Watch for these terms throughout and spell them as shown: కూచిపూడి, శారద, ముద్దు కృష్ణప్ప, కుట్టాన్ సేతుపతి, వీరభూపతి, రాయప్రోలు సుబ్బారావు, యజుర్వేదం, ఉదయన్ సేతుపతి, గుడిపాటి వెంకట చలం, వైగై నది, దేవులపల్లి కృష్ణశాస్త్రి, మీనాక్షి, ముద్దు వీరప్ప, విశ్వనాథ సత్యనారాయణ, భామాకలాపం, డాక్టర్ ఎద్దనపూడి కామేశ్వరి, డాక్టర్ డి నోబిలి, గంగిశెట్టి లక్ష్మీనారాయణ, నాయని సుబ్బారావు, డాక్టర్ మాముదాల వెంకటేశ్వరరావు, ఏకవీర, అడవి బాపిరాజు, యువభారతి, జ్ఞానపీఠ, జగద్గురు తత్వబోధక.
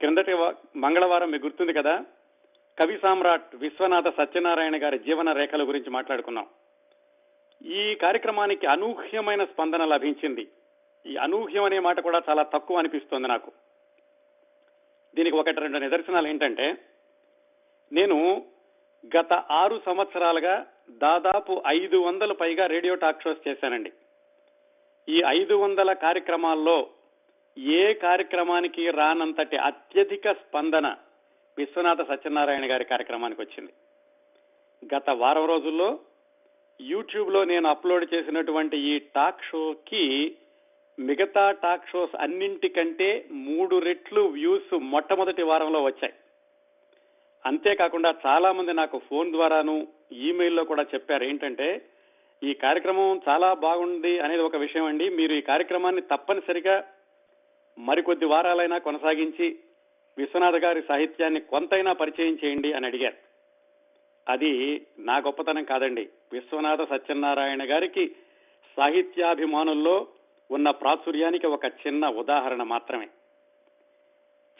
క్రిందటి మంగళవారం మీకు గుర్తుంది కదా, కవి సామ్రాట్ విశ్వనాథ సత్యనారాయణ గారి జీవన రేఖల గురించి మాట్లాడుకున్నాం. ఈ కార్యక్రమానికి అనూహ్యమైన స్పందన లభించింది. ఈ అనూహ్యం అనే మాట కూడా చాలా తక్కువ అనిపిస్తోంది నాకు. దీనికి ఒకటి రెండు నిదర్శనాలు ఏంటంటే, నేను గత 6 సంవత్సరాలుగా దాదాపు 500 పైగా రేడియో టాక్ షోస్ చేశానండి. ఈ 500 కార్యక్రమాల్లో ఏ కార్యక్రమానికి రానంతటి అత్యధిక స్పందన విశ్వనాథ సత్యనారాయణ గారి కార్యక్రమానికి వచ్చింది. గత వారం రోజుల్లో యూట్యూబ్లో నేను అప్లోడ్ చేసినటువంటి ఈ టాక్ షోకి మిగతా టాక్ షోస్ అన్నింటికంటే 3 రెట్లు వ్యూస్ మొట్టమొదటి వారంలో వచ్చాయి. అంతేకాకుండా చాలా మంది నాకు ఫోన్ ద్వారాను ఈమెయిల్లో కూడా చెప్పారు ఏంటంటే, ఈ కార్యక్రమం చాలా బాగుంది అనేది ఒక విషయం అండి, మీరు ఈ కార్యక్రమాన్ని తప్పనిసరిగా మరికొద్ది వారాలైనా కొనసాగించి విశ్వనాథ గారి సాహిత్యాన్ని కొంతైనా పరిచయం చేయండి అని అడిగారు. అది నా గొప్పతనం కాదండి, విశ్వనాథ సత్యనారాయణ గారికి సాహిత్యాభిమానుల్లో ఉన్న ప్రాచుర్యానికి ఒక చిన్న ఉదాహరణ మాత్రమే.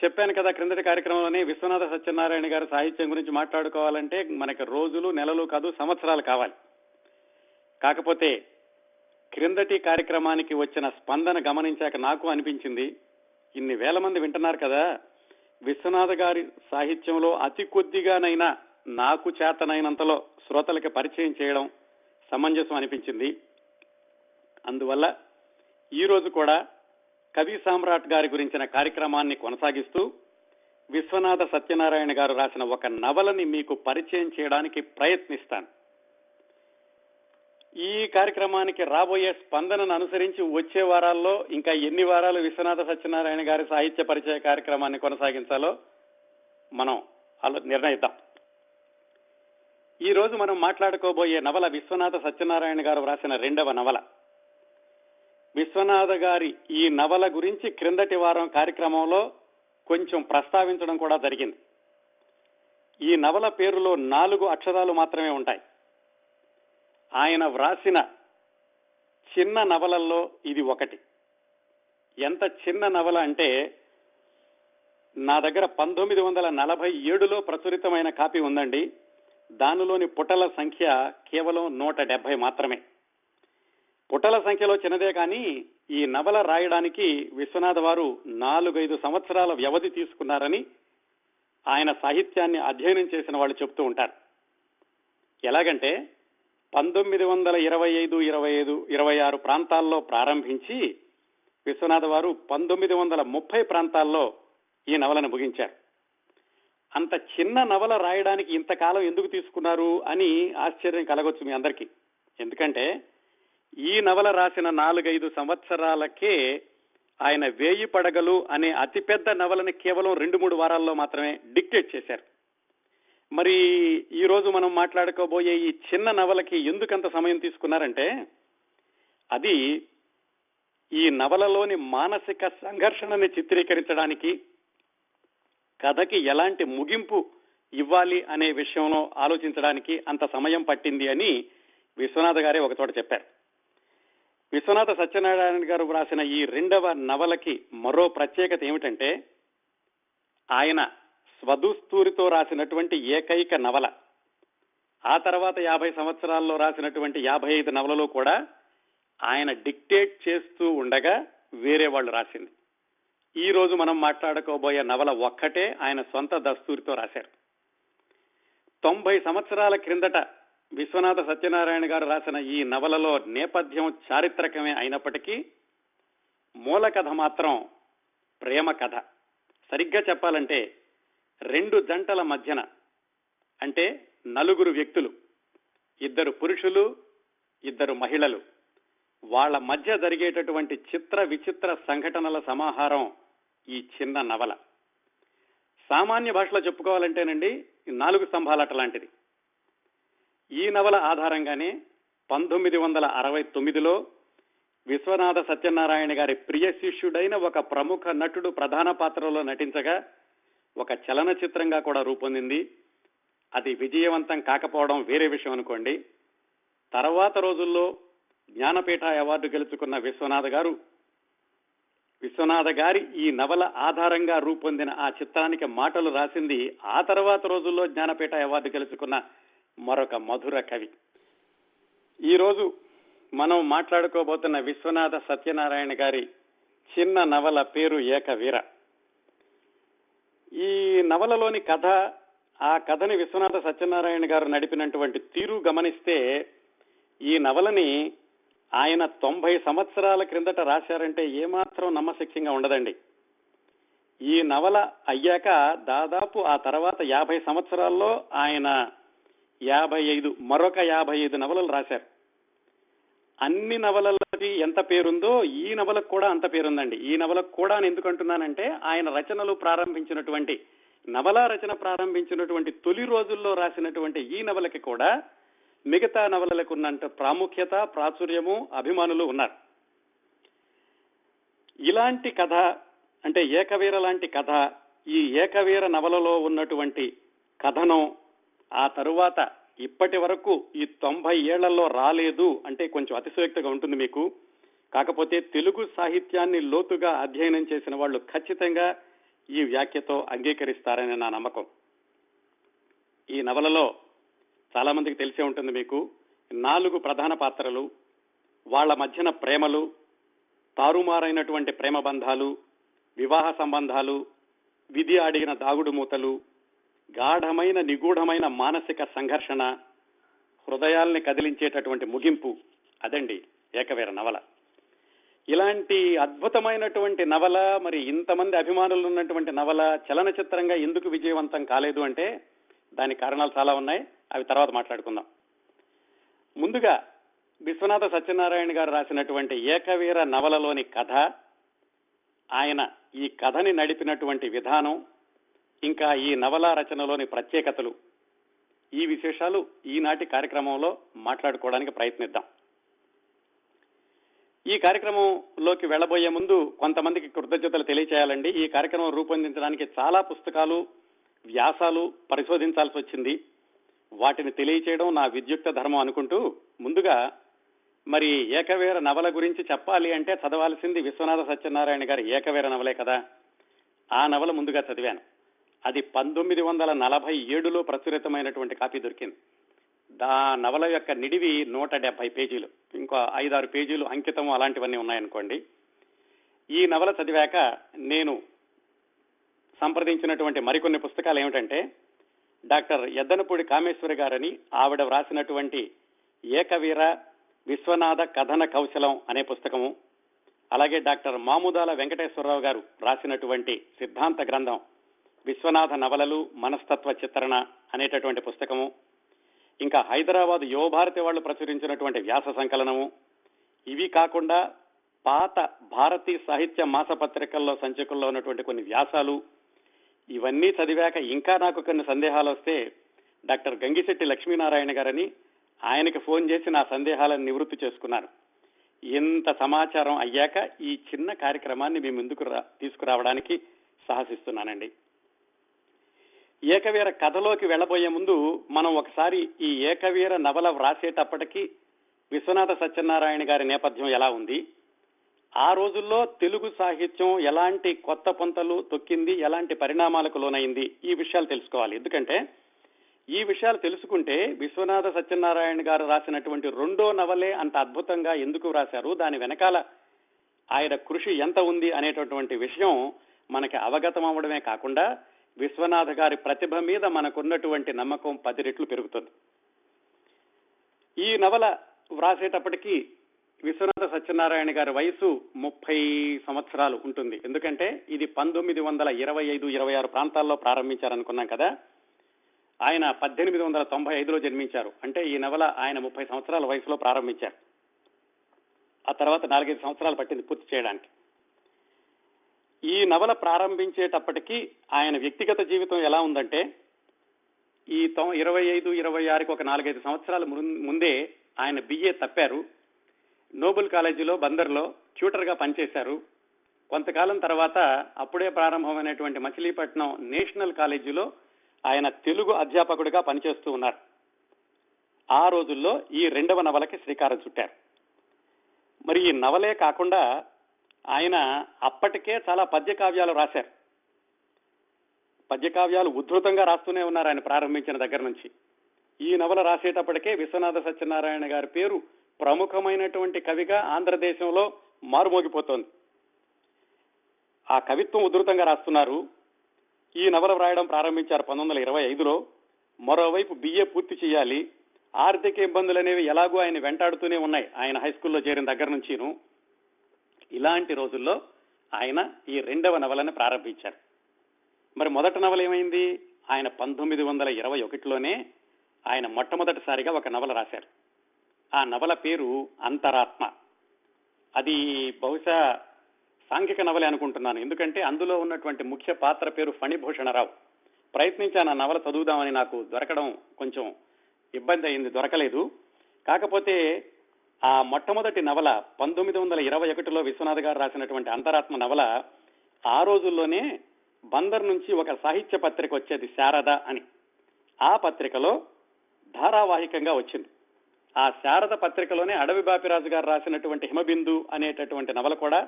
చెప్పాను కదా, క్రిందటి కార్యక్రమంలోనే విశ్వనాథ సత్యనారాయణ గారి సాహిత్యం గురించి మాట్లాడుకోవాలంటే మనకి రోజులు, నెలలు కాదు, సంవత్సరాలు కావాలి. కాకపోతే క్రిందటి కార్యక్రమానికి వచ్చిన స్పందన గమనించాక నాకు అనిపించింది, ఇన్ని వేల మంది వింటున్నారు కదా, విశ్వనాథ గారి సాహిత్యంలో అతి కొద్దిగానైనా నాకు చేతనైనంతలో శ్రోతలకి పరిచయం చేయడం సమంజసం అనిపించింది. అందువల్ల ఈరోజు కూడా కవి సామ్రాట్ గారి గురించిన కార్యక్రమాన్ని కొనసాగిస్తూ విశ్వనాథ సత్యనారాయణ గారు రాసిన ఒక నవలని మీకు పరిచయం చేయడానికి ప్రయత్నిస్తాను. ఈ కార్యక్రమానికి రాబోయే స్పందనను అనుసరించి వచ్చే వారాల్లో ఇంకా ఎన్ని వారాలు విశ్వనాథ సత్యనారాయణ గారి సాహిత్య పరిచయ కార్యక్రమాన్ని కొనసాగించాలో మనం నిర్ణయిద్దాం. ఈ రోజు మనం మాట్లాడుకోబోయే నవల విశ్వనాథ సత్యనారాయణ గారు రాసిన 2వ నవల. విశ్వనాథ గారి ఈ నవల గురించి క్రిందటి వారం కార్యక్రమంలో కొంచెం ప్రస్తావించడం కూడా జరిగింది. ఈ నవల పేరులో 4 అక్షరాలు మాత్రమే ఉంటాయి. ఆయన వ్రాసిన చిన్న నవలల్లో ఇది ఒకటి. ఎంత చిన్న నవల అంటే, నా దగ్గర 1947లో ప్రచురితమైన కాపీ ఉందండి. దానిలోని పుటల సంఖ్య కేవలం 170 మాత్రమే. పుటల సంఖ్యలో చిన్నదే కానీ ఈ నవల రాయడానికి విశ్వనాథ వారు 4-5 సంవత్సరాల వ్యవధి తీసుకున్నారని ఆయన సాహిత్యాన్ని అధ్యయనం చేసిన వాళ్ళు చెప్తూ ఉంటారు. ఎలాగంటే, 1925, 26 ప్రాంతాల్లో ప్రారంభించి విశ్వనాథ వారు 1930 ప్రాంతాల్లో ఈ నవలను ముగించారు. అంత చిన్న నవల రాయడానికి ఇంతకాలం ఎందుకు తీసుకున్నారు అని ఆశ్చర్యం కలగొచ్చు మీ అందరికీ. ఎందుకంటే ఈ నవల రాసిన 4-5 సంవత్సరాలకే ఆయన 1000 పడగలు అనే అతిపెద్ద నవలని కేవలం 2-3 వారాల్లో మాత్రమే డిక్టేట్ చేశారు. మరి ఈ రోజు మనం మాట్లాడుకోబోయే ఈ చిన్న నవలకి ఎందుకంత సమయం తీసుకున్నారంటే, అది ఈ నవలలోని మానసిక సంఘర్షణని చిత్రీకరించడానికి, కథకి ఎలాంటి ముగింపు ఇవ్వాలి అనే విషయంలో ఆలోచించడానికి అంత సమయం పట్టింది అని విశ్వనాథ గారే ఒకచోట చెప్పారు. విశ్వనాథ సత్యనారాయణ గారు రాసిన ఈ 2వ నవలకి మరో ప్రత్యేకత ఏమిటంటే, ఆయన స్వదుస్తూరితో రాసినటువంటి ఏకైక నవల. ఆ తర్వాత 50 సంవత్సరాల్లో రాసినటువంటి 55 నవలలో కూడా ఆయన డిక్టేట్ చేస్తూ ఉండగా వేరే వాళ్ళు రాసింది. ఈ రోజు మనం మాట్లాడుకోబోయే నవల ఒక్కటే ఆయన సొంత దస్తూరితో రాశారు. 90 సంవత్సరాల క్రిందట విశ్వనాథ సత్యనారాయణ గారు రాసిన ఈ నవలలో నేపథ్యం చారిత్రకమే అయినప్పటికీ మూల కథ మాత్రం ప్రేమ కథ. సరిగ్గా చెప్పాలంటే 2 జంటల మధ్యన, అంటే 4 వ్యక్తులు, 2 పురుషులు, 2 మహిళలు, వాళ్ల మధ్య జరిగేటటువంటి చిత్ర విచిత్ర సంఘటనల సమాహారం ఈ చిన్న నవల. సామాన్య భాషలో చెప్పుకోవాలంటేనండి 4 స్తంభాలట లాంటిది. ఈ నవల ఆధారంగానే 1969లో విశ్వనాథ సత్యనారాయణ గారి ప్రియ శిష్యుడైన ఒక ప్రముఖ నటుడు ప్రధాన పాత్రలో నటించగా ఒక చలనచిత్రంగా కూడా రూపొందింది. అది విజయవంతం కాకపోవడం వేరే విషయం అనుకోండి. తర్వాత రోజుల్లో జ్ఞానపీఠ అవార్డు గెలుచుకున్న విశ్వనాథ గారు విశ్వనాథ గారి ఈ నవల ఆధారంగా రూపొందిన ఆ చిత్రానికి మాటలు రాసింది ఆ తర్వాత రోజుల్లో జ్ఞానపీఠ అవార్డు గెలుచుకున్న మరొక మధుర కవి. ఈరోజు మనం మాట్లాడుకోబోతున్న విశ్వనాథ సత్యనారాయణ గారి చిన్న నవల పేరు ఏకవీర. ఈ నవలలోని కథ, ఆ కథని విశ్వనాథ సత్యనారాయణ గారు నడిపినటువంటి తీరు గమనిస్తే ఈ నవలని ఆయన 90 సంవత్సరాల క్రిందట రాశారంటే ఏమాత్రం నమ్మశక్యంగా ఉండదండి. ఈ నవల అయ్యాక దాదాపు ఆ తర్వాత 50 సంవత్సరాల్లో ఆయన 55 మరొక 55 నవలలు రాశారు. అన్ని నవలలకి ఎంత పేరుందో ఈ నవలకు కూడా అంత పేరుందండి. ఈ నవలకు కూడా నేను ఎందుకంటున్నానంటే ఆయన రచనలు ప్రారంభించినటువంటి, నవలా రచన ప్రారంభించినటువంటి తొలి రోజుల్లో రాసినటువంటి ఈ నవలకి కూడా మిగతా నవలలకు ఉన్నంత ప్రాముఖ్యత, ప్రాచుర్యము, అభిమానులు ఉన్నారు. ఇలాంటి కథ అంటే ఏకవీర లాంటి కథ, ఈ ఏకవీర నవలలో ఉన్నటువంటి కథనం ఆ తరువాత ఇప్పటి వరకు ఈ 90 ఏళ్లలో రాలేదు అంటే కొంచెం అతిశయోక్తిగా ఉంటుంది మీకు. కాకపోతే తెలుగు సాహిత్యాన్ని లోతుగా అధ్యయనం చేసిన వాళ్ళు ఖచ్చితంగా ఈ వ్యాఖ్యతో అంగీకరిస్తారని నా నమ్మకం. ఈ నవలలో చాలా మందికి తెలిసే ఉంటుంది మీకు, 4 ప్రధాన పాత్రలు, వాళ్ల మధ్యన ప్రేమలు, తారుమారైనటువంటి ప్రేమ బంధాలు, వివాహ సంబంధాలు, విధి ఆడిన దాగుడు మూతలు, గాఢమైన నిగూఢమైన మానసిక సంఘర్షణ, హృదయాల్ని కదిలించేటటువంటి ముగింపు. అదండి ఏకవీర నవల. ఇలాంటి అద్భుతమైనటువంటి నవల, మరి ఇంతమంది అభిమానులు ఉన్నటువంటి నవల చలనచిత్రంగా ఎందుకు విజయవంతం కాలేదు అంటే దానికి కారణాలు చాలా ఉన్నాయి. అవి తర్వాత మాట్లాడుకుందాం. ముందుగా విశ్వనాథ సత్యనారాయణ గారు రాసినటువంటి ఏకవీర నవలలోని కథ, ఆయన ఈ కథని నడిపినటువంటి విధానం, ఇంకా ఈ నవలా రచనలోని ప్రత్యేకతలు, ఈ విశేషాలు ఈనాటి కార్యక్రమంలో మాట్లాడుకోవడానికి ప్రయత్నిద్దాం. ఈ కార్యక్రమంలోకి వెళ్లబోయే ముందు కొంతమందికి కృతజ్ఞతలు తెలియచేయాలండి. ఈ కార్యక్రమం రూపొందించడానికి చాలా పుస్తకాలు, వ్యాసాలు పరిశోధించాల్సి వచ్చింది. వాటిని తెలియచేయడం నా విద్యుక్త ధర్మం అనుకుంటూ ముందుగా మరి ఏకవీర నవల గురించి చెప్పాలి అంటే చదవాల్సింది విశ్వనాథ సత్యనారాయణ గారి ఏకవీర నవలే కదా. ఆ నవల ముందుగా చదివాను. అది 1947లో ప్రచురితమైనటువంటి కాపీ దొరికింది. ఆ నవల యొక్క నిడివి 170 పేజీలు, ఇంకో 5-6 పేజీలు అంకితము అలాంటివన్నీ ఉన్నాయనుకోండి. ఈ నవల చదివాక నేను సంప్రదించినటువంటి మరికొన్ని పుస్తకాలు ఏమిటంటే డాక్టర్ ఎద్దనపూడి కామేశ్వరి గారని ఆవిడ వ్రాసినటువంటి ఏకవీర విశ్వనాథ కథన కౌశలం అనే పుస్తకము, అలాగే డాక్టర్ మాముదాల వెంకటేశ్వరరావు గారు రాసినటువంటి సిద్ధాంత గ్రంథం విశ్వనాథ నవలలు మనస్తత్వ చిత్రణ అనేటటువంటి పుస్తకము, ఇంకా హైదరాబాద్ యువభారతి వాళ్ళు ప్రచురించినటువంటి వ్యాస సంకలనము. ఇవి కాకుండా పాత భారతీయ సాహిత్య మాసపత్రికల్లో సంచికల్లో ఉన్నటువంటి కొన్ని వ్యాసాలు, ఇవన్నీ చదివాక ఇంకా నాకు కొన్ని సందేహాలు వస్తే డాక్టర్ గంగిశెట్టి లక్ష్మీనారాయణ గారని ఆయనకి ఫోన్ చేసి నా సందేహాలను నివృత్తి చేసుకున్నాను. ఇంత సమాచారం అయ్యాక ఈ చిన్న కార్యక్రమాన్ని మీ ముందుకు తీసుకురావడానికి సాహసిస్తున్నానండి. ఏకవీర కథలోకి వెళ్లబోయే ముందు మనం ఒకసారి ఈ ఏకవీర నవల వ్రాసేటప్పటికీ విశ్వనాథ సత్యనారాయణ గారి నేపథ్యం ఎలా ఉంది, ఆ రోజుల్లో తెలుగు సాహిత్యం ఎలాంటి కొత్త పొంతలు తొక్కింది, ఎలాంటి పరిణామాలకు లోనైంది, ఈ విషయాలు తెలుసుకోవాలి. ఎందుకంటే ఈ విషయాలు తెలుసుకుంటే విశ్వనాథ సత్యనారాయణ గారు రాసినటువంటి రెండో నవలే అంత అద్భుతంగా ఎందుకు రాశారు, దాని వెనకాల ఆయన కృషి ఎంత ఉంది అనేటటువంటి విషయం మనకి అవగతం అవ్వడమే కాకుండా విశ్వనాథ గారి ప్రతిభ మీద మనకున్నటువంటి నమ్మకం 10 రెట్లు పెరుగుతుంది. ఈ నవల వ్రాసేటప్పటికీ విశ్వనాథ సత్యనారాయణ గారి వయసు 30 సంవత్సరాలు ఉంటుంది. ఎందుకంటే ఇది 1925-26 ప్రాంతాల్లో ప్రారంభించారనుకున్నాం కదా. ఆయన 1895లో జన్మించారు. అంటే ఈ నవల ఆయన 30 సంవత్సరాల వయసులో ప్రారంభించారు. ఆ తర్వాత 4-5 సంవత్సరాలు పట్టింది పూర్తి చేయడానికి. ఈ నవల ప్రారంభించేటప్పటికీ ఆయన వ్యక్తిగత జీవితం ఎలా ఉందంటే ఈ 25-26కి ఒక 4-5 సంవత్సరాల ముందే ఆయన బిఏ తప్పారు. నోబుల్ కాలేజీలో బందర్లో ట్యూటర్గా పనిచేశారు. కొంతకాలం తర్వాత అప్పుడే ప్రారంభమైనటువంటి మచిలీపట్నం నేషనల్ కాలేజీలో ఆయన తెలుగు అధ్యాపకుడిగా పనిచేస్తూ ఉన్నారు. ఆ రోజుల్లో ఈ రెండవ నవలకి శ్రీకారం చుట్టారు. మరి ఈ నవలే కాకుండా ఆయన అప్పటికే చాలా పద్యకావ్యాలు రాశారు. పద్యకావ్యాలు ఉద్ధృతంగా రాస్తూనే ఉన్నారు ఆయన ప్రారంభించిన దగ్గర నుంచి. ఈ నవల రాసేటప్పటికే విశ్వనాథ సత్యనారాయణ గారి పేరు ప్రముఖమైనటువంటి కవిగా ఆంధ్రదేశంలో మారుమోగిపోతోంది. ఆ కవిత్వం ఉధృతంగా రాస్తున్నారు. ఈ నవల రాయడం ప్రారంభించారు 1925లో. మరోవైపు బిఏ పూర్తి చేయాలి, ఆర్థిక ఇబ్బందులు అనేవి ఎలాగూ ఆయన వెంటాడుతూనే ఉన్నాయి ఆయన హై స్కూల్లో చేరిన దగ్గర నుంచిను. ఇలాంటి రోజుల్లో ఆయన ఈ రెండవ నవలను ప్రారంభించారు. మరి మొదటి నవల ఏమైంది? ఆయన 1921లోనే ఆయన మొట్టమొదటిసారిగా ఒక నవల రాశారు. ఆ నవల పేరు అంతరాత్మ. అది బహుశా సాంఘిక నవలే అనుకుంటున్నాను, ఎందుకంటే అందులో ఉన్నటువంటి ముఖ్య పాత్ర పేరు ఫణిభూషణరావు. ప్రయత్నించాను ఆ నవల చదువుదామని, నాకు దొరకడం కొంచెం ఇబ్బంది అయింది, దొరకలేదు. కాకపోతే ఆ మొట్టమొదటి నవల 1921లో విశ్వనాథ్ గారు రాసినటువంటి అంతరాత్మ నవల ఆ రోజుల్లోనే బందర్ నుంచి ఒక సాహిత్య పత్రిక వచ్చేది శారద అని, ఆ పత్రికలో ధారావాహికంగా వచ్చింది. ఆ శారద పత్రికలోనే అడవి బాపిరాజు గారు రాసినటువంటి హిమబిందు అనేటటువంటి నవల కూడా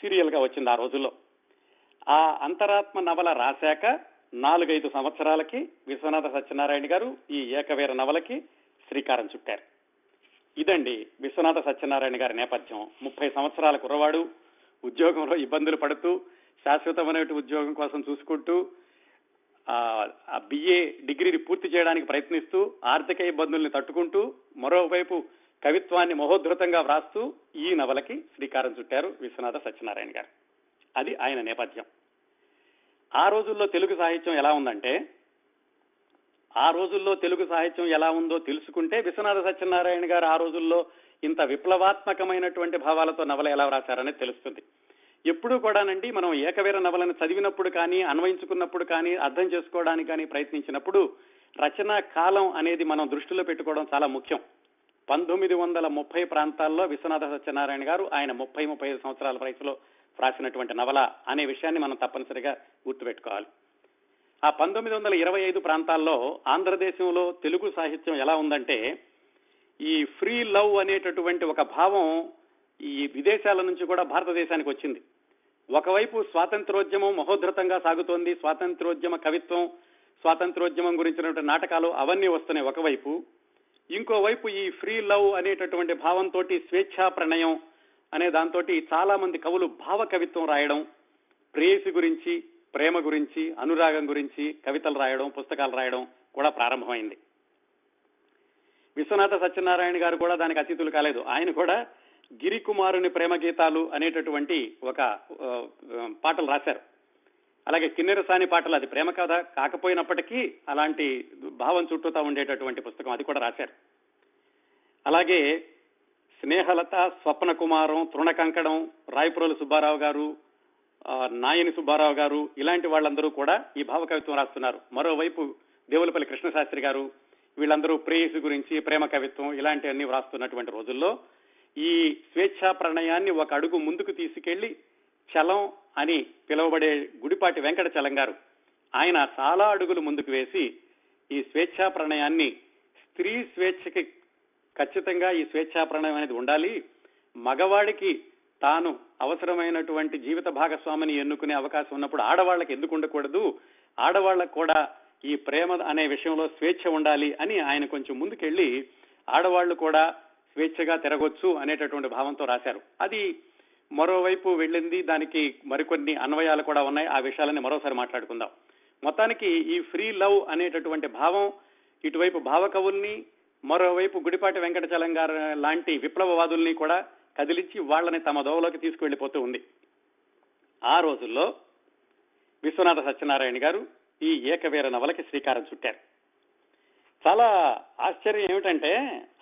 సీరియల్ గా వచ్చింది ఆ రోజుల్లో. ఆ అంతరాత్మ నవల రాశాక 4-5 సంవత్సరాలకి విశ్వనాథ సత్యనారాయణ గారు ఈ ఏకవీర నవలకి శ్రీకారం చుట్టారు. ఇదండి విశ్వనాథ సత్యనారాయణ గారి నేపథ్యం. 30 సంవత్సరాల కుర్రవాడు, ఉద్యోగంలో ఇబ్బందులు పడుతూ, శాశ్వతమైన ఉద్యోగం కోసం చూసుకుంటూ, ఆ బిఏ డిగ్రీని పూర్తి చేయడానికి ప్రయత్నిస్తూ, ఆర్థిక ఇబ్బందుల్ని తట్టుకుంటూ, మరోవైపు కవిత్వాన్ని మహోద్ధృతంగా వ్రాస్తూ ఈ నవలకి శ్రీకారం చుట్టారు విశ్వనాథ సత్యనారాయణ గారు. అది ఆయన నేపథ్యం. ఆ రోజుల్లో తెలుగు సాహిత్యం ఎలా ఉందంటే, ఆ రోజుల్లో తెలుగు సాహిత్యం ఎలా ఉందో తెలుసుకుంటే విశ్వనాథ సత్యనారాయణ గారు ఆ రోజుల్లో ఇంత విప్లవాత్మకమైనటువంటి భావాలతో నవల ఎలా వ్రాశారనేది తెలుస్తుంది. ఎప్పుడూ కూడానండి మనం ఏకవీర నవలను చదివినప్పుడు కానీ, అన్వయించుకున్నప్పుడు కానీ, అర్థం చేసుకోవడానికి కానీ ప్రయత్నించినప్పుడు రచనా కాలం అనేది మనం దృష్టిలో పెట్టుకోవడం చాలా ముఖ్యం. 1930 ప్రాంతాల్లో విశ్వనాథ సత్యనారాయణ గారు ఆయన 30-35 సంవత్సరాల వయసులో రాసినటువంటి నవల అనే విషయాన్ని మనం తప్పనిసరిగా గుర్తుపెట్టుకోవాలి. ఆ 1925 ప్రాంతాల్లో ఆంధ్రదేశంలో తెలుగు సాహిత్యం ఎలా ఉందంటే, ఈ ఫ్రీ లవ్ అనేటటువంటి ఒక భావం ఈ విదేశాల నుంచి కూడా భారతదేశానికి వచ్చింది. ఒకవైపు స్వాతంత్రోద్యమం మహోద్ధృతంగా సాగుతోంది, స్వాతంత్రోద్యమ కవిత్వం, స్వాతంత్రోద్యమం గురించినటువంటి నాటకాలు అవన్నీ వస్తున్నాయి ఒకవైపు. ఇంకోవైపు ఈ ఫ్రీ లవ్ అనేటటువంటి భావంతో స్వేచ్ఛా ప్రణయం అనే దాంతో చాలా మంది కవులు భావ కవిత్వం రాయడం, ప్రేయసి గురించి, ప్రేమ గురించి, అనురాగం గురించి కవితలు రాయడం, పుస్తకాలు రాయడం కూడా ప్రారంభమైంది. విశ్వనాథ సత్యనారాయణ గారు కూడా దానికి అతిథులు కాలేదు. ఆయన కూడా గిరికుమారుని ప్రేమ గీతాలు అనేటటువంటి ఒక పాటలు రాశారు. అలాగే కిన్నెరసాని పాటలు, అది ప్రేమ కథ కాకపోయినప్పటికీ అలాంటి భావం చుట్టూతా ఉండేటటువంటి పుస్తకం, అది కూడా రాశారు. అలాగే స్నేహలత, స్వప్న కుమారం, తృణకంకణం, రాయప్రోలు సుబ్బారావు గారు, నాయని సుబ్బారావు గారు ఇలాంటి వాళ్ళందరూ కూడా ఈ భావ కవిత్వం రాస్తున్నారు. మరోవైపు దేవులపల్లి కృష్ణశాస్త్రి గారు వీళ్ళందరూ ప్రేయసి గురించి, ప్రేమ కవిత్వం ఇలాంటివన్నీ వ్రాస్తున్నటువంటి రోజుల్లో ఈ స్వేచ్ఛా ప్రణయాన్ని ఒక అడుగు ముందుకు తీసుకెళ్లి చలం అని పిలువబడే గుడిపాటి వెంకట చలం గారు ఆయన చాలా అడుగులు ముందుకు వేసి ఈ స్వేచ్ఛా ప్రణయాన్ని, స్త్రీ స్వేచ్ఛకి ఖచ్చితంగా ఈ స్వేచ్ఛా ప్రణయం అనేది ఉండాలి, మగవాడికి తాను అవసరమైనటువంటి జీవిత భాగస్వామిని ఎన్నుకునే అవకాశం ఉన్నప్పుడు ఆడవాళ్ళకి ఎందుకు ఉండకూడదు, ఆడవాళ్ళకు కూడా ఈ ప్రేమ అనే విషయంలో స్వేచ్ఛ ఉండాలి అని ఆయన కొంచెం ముందుకెళ్లి ఆడవాళ్లు కూడా స్వేచ్ఛగా తిరగొచ్చు అనేటటువంటి భావంతో రాశారు. అది మరోవైపు వెళ్ళింది, దానికి మరికొన్ని అన్వయాలు కూడా ఉన్నాయి, ఆ విషయాలని మరోసారి మాట్లాడుకుందాం. మొత్తానికి ఈ ఫ్రీ లవ్ అనేటటువంటి భావం ఇటువైపు భావ కవుల్ని, మరోవైపు గుడిపాటి వెంకటచలం గారు లాంటి విప్లవవాదుల్ని కూడా కదిలించి వాళ్ళని తమ దోవలోకి తీసుకువెళ్లిపోతూ ఉంది. ఆ రోజుల్లో విశ్వనాథ సత్యనారాయణ గారు ఈ ఏకవీర నవలకి శ్రీకారం చుట్టారు. చాలా ఆశ్చర్యం ఏమిటంటే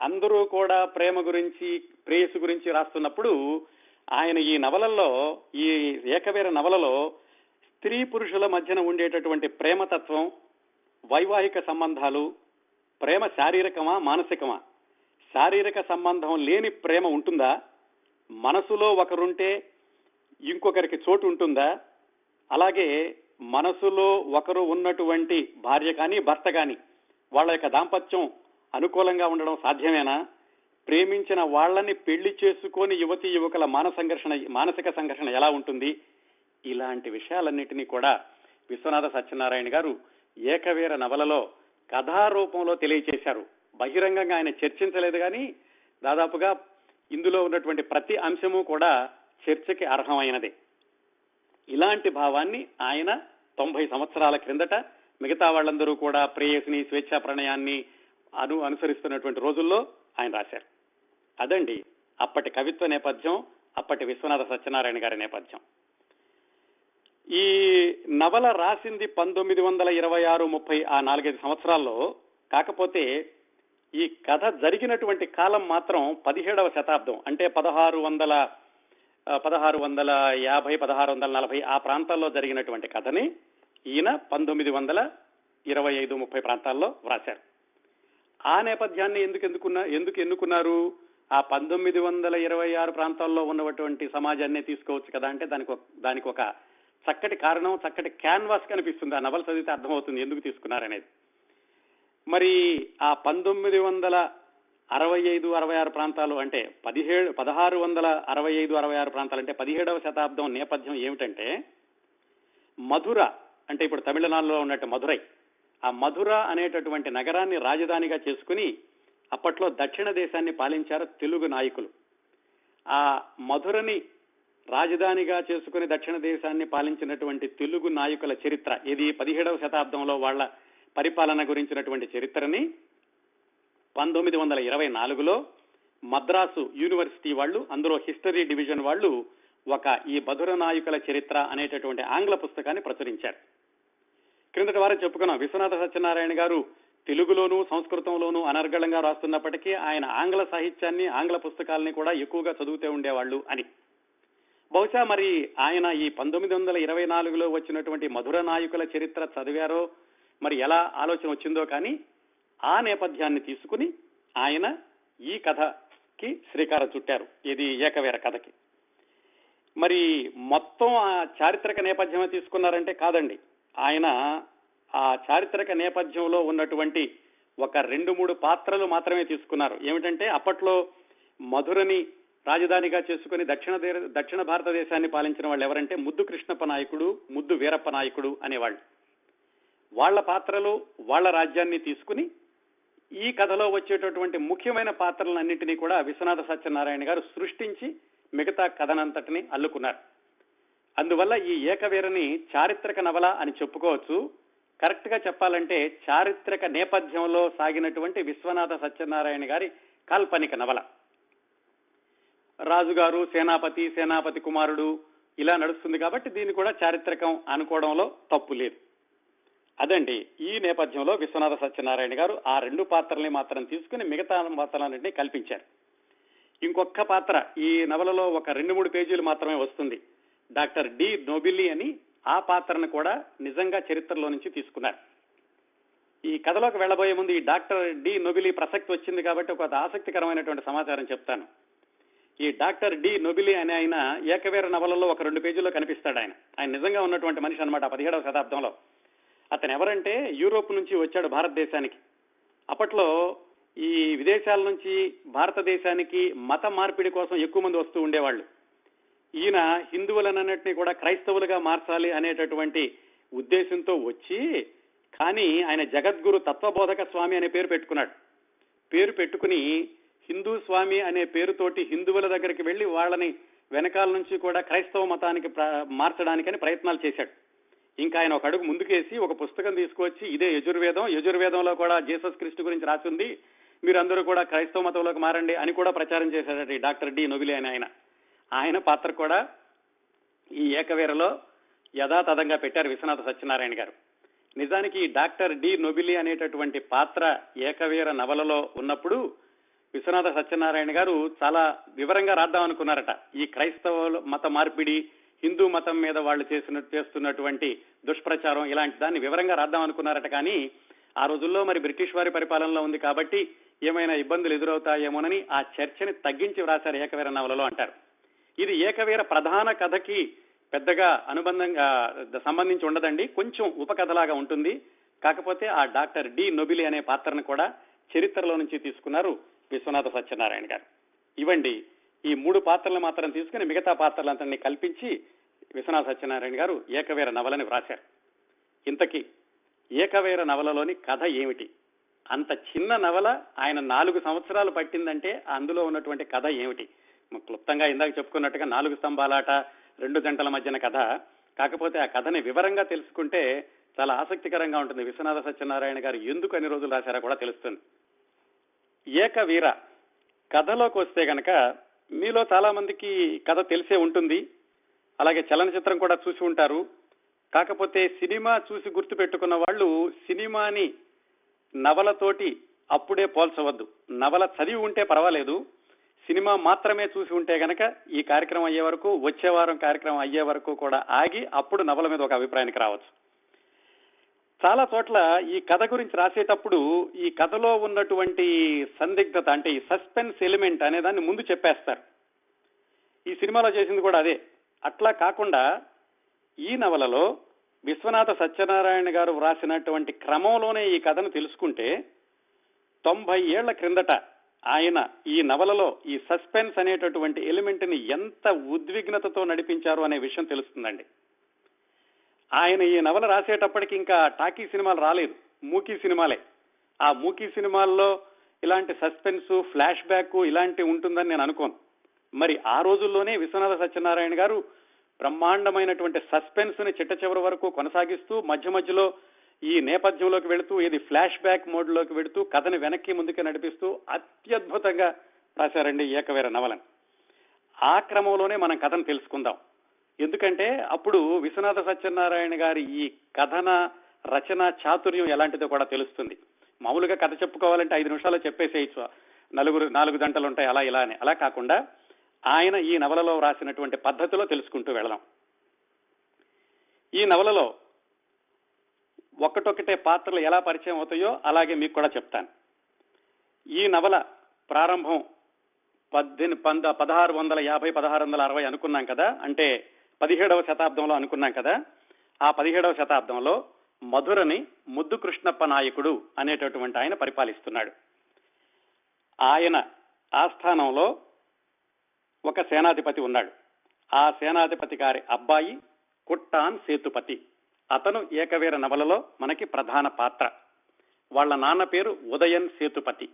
అందరూ కూడా ప్రేమ గురించి, ప్రేయసి గురించి రాస్తున్నప్పుడు ఆయన ఈ నవలల్లో, ఈ ఏకవీర నవలలో స్త్రీ పురుషుల మధ్యన ఉండేటటువంటి ప్రేమతత్వం, వైవాహిక సంబంధాలు, ప్రేమ శారీరకమా మానసికమా, శారీరక సంబంధం లేని ప్రేమ ఉంటుందా, మనసులో ఒకరుంటే ఇంకొకరికి చోటు ఉంటుందా, అలాగే మనసులో ఒకరు ఉన్నటువంటి భార్య కానీ భర్త కానీ వాళ్ళ యొక్క దాంపత్యం అనుకూలంగా ఉండడం సాధ్యమేనా, ప్రేమించిన వాళ్లని పెళ్లి చేసుకొని యువతి యువకుల మానసిక సంఘర్షణ ఎలా ఉంటుంది, ఇలాంటి విషయాలన్నింటినీ కూడా విశ్వనాథ సత్యనారాయణ గారు ఏకవీర నవలలో కథారూపంలో తెలియచేశారు. బహిరంగంగా ఆయన చర్చించలేదు, కానీ దాదాపుగా ఇందులో ఉన్నటువంటి ప్రతి అంశము కూడా చర్చకి అర్హమైనదే. ఇలాంటి భావాన్ని ఆయన 90 సంవత్సరాల క్రిందట మిగతా వాళ్ళందరూ కూడా ప్రేయసిని స్వేచ్ఛా ప్రణయాన్ని అనుసరిస్తున్నటువంటి రోజుల్లో ఆయన రాశారు. అదండి అప్పటి కవిత్వ నేపథ్యం, అప్పటి విశ్వనాథ సత్యనారాయణ గారి నేపథ్యం. ఈ నవల రాసింది 1926-30 ఆ 4-5 సంవత్సరాల్లో. కాకపోతే ఈ కథ జరిగినటువంటి కాలం మాత్రం 17వ శతాబ్దం, అంటే 1650, 1640 ఆ ప్రాంతాల్లో జరిగినటువంటి కథని ఈయన 1925-30 ప్రాంతాల్లో వ్రాశారు. ఆ నేపథ్యాన్ని ఎందుకు ఎన్నుకున్నారు? ఆ 1926 ప్రాంతాల్లో ఉన్నటువంటి సమాజాన్ని తీసుకోవచ్చు కదా అంటే దానికి ఒక చక్కటి కారణం, చక్కటి క్యాన్వాస్ కనిపిస్తుంది. ఆ నవల చదివితే అర్థమవుతుంది ఎందుకు తీసుకున్నారనేది. మరి ఆ 1965-66 ప్రాంతాలు అంటే 1665-66 ప్రాంతాలు అంటే 17వ శతాబ్దం నేపథ్యం ఏమిటంటే, మధుర అంటే ఇప్పుడు తమిళనాడులో ఉన్నట్టు మధురై, ఆ మధుర అనేటటువంటి నగరాన్ని రాజధానిగా చేసుకుని అప్పట్లో దక్షిణ దేశాన్ని పాలించారు తెలుగు నాయకులు. ఆ మధురని రాజధానిగా చేసుకుని దక్షిణ దేశాన్ని పాలించినటువంటి తెలుగు నాయకుల చరిత్ర ఇది. 17వ శతాబ్దంలో వాళ్ళ పరిపాలన గురించినటువంటి చరిత్రని 1924లో మద్రాసు యూనివర్సిటీ వాళ్ళు, అందులో హిస్టరీ డివిజన్ వాళ్ళు ఒక ఈ మధుర నాయకుల చరిత్ర అనేటటువంటి ఆంగ్ల పుస్తకాన్ని ప్రచురించారు. క్రిందటి వారం చెప్పుకున్నాం, విశ్వనాథ సత్యనారాయణ గారు తెలుగులోనూ సంస్కృతంలోనూ అనర్గళంగా రాస్తున్నప్పటికీ ఆయన ఆంగ్ల సాహిత్యాన్ని, ఆంగ్ల పుస్తకాలని కూడా ఎక్కువగా చదువుతూ ఉండేవాళ్ళు అని. బహుశా మరి ఆయన ఈ 1924లో వచ్చినటువంటి మధుర నాయకుల చరిత్ర చదివారో మరి ఎలా ఆలోచన వచ్చిందో కానీ ఆ నేపథ్యాన్ని తీసుకుని ఆయన ఈ కథకి శ్రీకారం చుట్టారు, ఇది ఏకవీర కథకి. మరి మొత్తం ఆ చారిత్రక నేపథ్యమే తీసుకున్నారంటే కాదండి, ఆయన ఆ చారిత్రక నేపథ్యంలో ఉన్నటువంటి ఒక 2-3 పాత్రలు మాత్రమే తీసుకున్నారు. ఏమిటంటే అప్పట్లో మధురని రాజధానిగా చేసుకుని దక్షిణ భారతదేశాన్ని పాలించిన వాళ్ళు ఎవరంటే ముద్దు కృష్ణప్ప నాయకుడు, ముద్దు వీరప్ప నాయకుడు అనేవాళ్ళు. వాళ్ల పాత్రలు, వాళ్ల రాజ్యాన్ని తీసుకుని ఈ కథలో వచ్చేటటువంటి ముఖ్యమైన పాత్రలన్నింటినీ కూడా విశ్వనాథ సత్యనారాయణ గారు సృష్టించి మిగతా కథనంతటిని అల్లుకున్నారు. అందువల్ల ఈ ఏకవీరని చారిత్రక నవల అని చెప్పుకోవచ్చు. కరెక్ట్ గా చెప్పాలంటే చారిత్రక నేపథ్యంలో సాగినటువంటి విశ్వనాథ సత్యనారాయణ గారి కాల్పనిక నవల. రాజుగారు, సేనాపతి, సేనాపతి కుమారుడు ఇలా నడుస్తుంది కాబట్టి దీన్ని కూడా చారిత్రకం అనుకోవడంలో తప్పు లేదు. అదండి ఈ నేపథ్యంలో విశ్వనాథ సత్యనారాయణ గారు ఆ 2 పాత్రల్ని మాత్రం తీసుకుని మిగతా పాత్రలన్నింటినీ కల్పించారు. ఇంకొక పాత్ర ఈ నవలలో ఒక 2-3 పేజీలు మాత్రమే వస్తుంది, డాక్టర్ డి నోబిలి అని. ఆ పాత్రను కూడా నిజంగా చరిత్రలో నుంచి తీసుకున్నారు. ఈ కథలోకి వెళ్లబోయే ముందు ఈ డాక్టర్ డి నోబిలి ప్రసక్తి వచ్చింది కాబట్టి ఒక ఆసక్తికరమైనటువంటి సమాచారం చెప్తాను. ఈ డాక్టర్ డి నోబిలి అనే ఆయన ఏకవీర నవలలో ఒక 2 పేజీల్లో కనిపిస్తాడు. ఆయన నిజంగా ఉన్నటువంటి మనిషి అనమాట. 17వ శతాబ్దంలో అతను ఎవరంటే యూరోప్ నుంచి వచ్చాడు భారతదేశానికి. అప్పట్లో ఈ విదేశాల నుంచి భారతదేశానికి మత మార్పిడి కోసం ఎక్కువ మంది వస్తూ ఉండేవాళ్ళు. ఈయన హిందువులన్నింటినీ కూడా క్రైస్తవులుగా మార్చాలి అనేటటువంటి ఉద్దేశంతో వచ్చి, కానీ ఆయన జగద్గురు తత్వబోధక స్వామి అనే పేరు పెట్టుకున్నాడు. పేరు పెట్టుకుని హిందూ స్వామి అనే పేరుతోటి హిందువుల దగ్గరికి వెళ్లి వాళ్ళని వెనకాల నుంచి కూడా క్రైస్తవ మతానికి మార్చడానికని ప్రయత్నాలు చేశాడు. ఇంకా ఆయన ఒక అడుగు ముందుకేసి ఒక పుస్తకం తీసుకువచ్చి, ఇదే యజుర్వేదం, యజుర్వేదంలో కూడా జీసస్ క్రీస్తు గురించి రాసింది, మీరందరూ కూడా క్రైస్తవ మతంలోకి మారండి అని కూడా ప్రచారం చేశాడట ఈ డాక్టర్ డి నోబిలి అని ఆయన. ఆయన పాత్ర కూడా ఈ ఏకవీరలో యథాతథంగా పెట్టారు విశ్వనాథ సత్యనారాయణ గారు. నిజానికి ఈ డాక్టర్ డి నోబిలి అనేటటువంటి పాత్ర ఏకవీర నవలలో ఉన్నప్పుడు విశ్వనాథ సత్యనారాయణ గారు చాలా వివరంగా రాద్దాం అనుకున్నారట. ఈ క్రైస్తవ మత మార్పిడి, హిందూ మతం మీద వాళ్ళు చేస్తున్నటువంటి దుష్ప్రచారం, ఇలాంటి దాన్ని వివరంగా రాద్దాం అనుకున్నారట. కానీ ఆ రోజుల్లో మరి బ్రిటిష్ వారి పరిపాలనలో ఉంది కాబట్టి ఏమైనా ఇబ్బందులు ఎదురవుతాయేమోనని ఆ చర్చని తగ్గించి వ్రాశారు ఏకవీర నవలలో అంటారు. ఇది ఏకవీర ప్రధాన కథకి పెద్దగా అనుబంధంగా సంబంధించి ఉండదండి, కొంచెం ఉపకథలాగా ఉంటుంది. కాకపోతే ఆ డాక్టర్ డి నోబిలి అనే పాత్రను కూడా చరిత్రలో నుంచి తీసుకున్నారు విశ్వనాథ సత్యనారాయణ గారు. ఇవ్వండి ఈ మూడు పాత్రలను మాత్రం తీసుకుని మిగతా పాత్రలంతని కల్పించి విశ్వనాథ సత్యనారాయణ గారు ఏకవీర నవలని వ్రాశారు. ఇంతకీ ఏకవీర నవలలోని కథ ఏమిటి? అంత చిన్న నవల ఆయన 4 సంవత్సరాలు పట్టిందంటే అందులో ఉన్నటువంటి కథ ఏమిటి? క్లుప్తంగా ఇందాక చెప్పుకున్నట్టుగా 4 స్తంభాలాట, 2 జంటల మధ్యన కథ. కాకపోతే ఆ కథని వివరంగా తెలుసుకుంటే చాలా ఆసక్తికరంగా ఉంటుంది. విశ్వనాథ సత్యనారాయణ గారు ఎందుకు అన్ని రోజులు రాశారో కూడా తెలుస్తుంది. ఏకవీర కథలోకి వస్తే గనక మీలో చాలా మందికి కథ తెలిసే ఉంటుంది, అలాగే చలనచిత్రం కూడా చూసి ఉంటారు. కాకపోతే సినిమా చూసి గుర్తు పెట్టుకున్న వాళ్ళు సినిమాని నవలతోటి అప్పుడే పోల్చవద్దు. నవల చదివి ఉంటే పర్వాలేదు, సినిమా మాత్రమే చూసి ఉంటే గనక ఈ కార్యక్రమం అయ్యే వరకు, వచ్చే వారం కార్యక్రమం అయ్యే వరకు కూడా ఆగి అప్పుడు నవల మీద ఒక అభిప్రాయానికి రావచ్చు. చాలా చోట్ల ఈ కథ గురించి రాసేటప్పుడు ఈ కథలో ఉన్నటువంటి సందిగ్ధత, అంటే ఈ సస్పెన్స్ ఎలిమెంట్ అనేదాన్ని ముందు చెప్పేస్తారు. ఈ సినిమాలో చేసింది కూడా అదే. అట్లా కాకుండా ఈ నవలలో విశ్వనాథ సత్యనారాయణ గారు వ్రాసినటువంటి క్రమంలోనే ఈ కథను తెలుసుకుంటే 90 ఏళ్ల క్రిందట ఆయన ఈ నవలలో ఈ సస్పెన్స్ అనేటటువంటి ఎలిమెంట్ ని ఎంత ఉద్విగ్నతతో నడిపించారు అనే విషయం తెలుస్తుందండి. ఆయన ఈ నవల రాసేటప్పటికి ఇంకా టాకీ సినిమాలు రాలేదు, మూకీ సినిమాలే. ఆ మూకీ సినిమాల్లో ఇలాంటి సస్పెన్స్, ఫ్లాష్ బ్యాక్ ఇలాంటివి ఉంటుందని నేను అనుకోను. మరి ఆ రోజుల్లోనే విశ్వనాథ సత్యనారాయణ గారు బ్రహ్మాండమైనటువంటి సస్పెన్స్ ని చిట్ట చివరి వరకు కొనసాగిస్తూ, మధ్య మధ్యలో ఈ నేపథ్యంలోకి వెళుతూ, ఇది ఫ్లాష్ బ్యాక్ మోడ్ లోకి వెళుతూ కథని వెనక్కి ముందుకి నడిపిస్తూ అత్యద్భుతంగా రాశారండి ఏకవీర నవలను. ఆ క్రమంలోనే మనం కథను తెలుసుకుందాం. ఎందుకంటే అప్పుడు విశ్వనాథ సత్యనారాయణ గారి ఈ కథన రచన చాతుర్యం ఎలాంటిదో కూడా తెలుస్తుంది. మామూలుగా కథ చెప్పుకోవాలంటే 5 నిమిషాల్లో చెప్పేసేయచ్చు, 4 జంటలు ఉంటాయి అలా ఇలా అని. అలా కాకుండా ఆయన ఈ నవలలో రాసినటువంటి పద్ధతిలో తెలుసుకుంటూ వెళదాం. ఈ నవలలో ఒక్కటొక్కటే పాత్రలు ఎలా పరిచయం అవుతాయో అలాగే మీకు కూడా చెప్తాను. ఈ నవల ప్రారంభం 1650-1660 అనుకున్నాం కదా, అంటే 17వ శతాబ్దంలో అనుకున్నాం కదా. ఆ 17వ శతాబ్దంలో మధురని ముద్దు కృష్ణప్ప నాయకుడు అనేటటువంటి ఆయన పరిపాలిస్తున్నాడు. ఆయన ఆస్థానంలో ఒక సేనాధిపతి ఉన్నాడు. ఆ సేనాధిపతి గారి అబ్బాయి కుట్టాన్ సేతుపతి, అతను ఏకవీర నవలలో మనకి ప్రధాన పాత్ర. వాళ్ళ నాన్న పేరు ఉదయన్ సేతుపతి.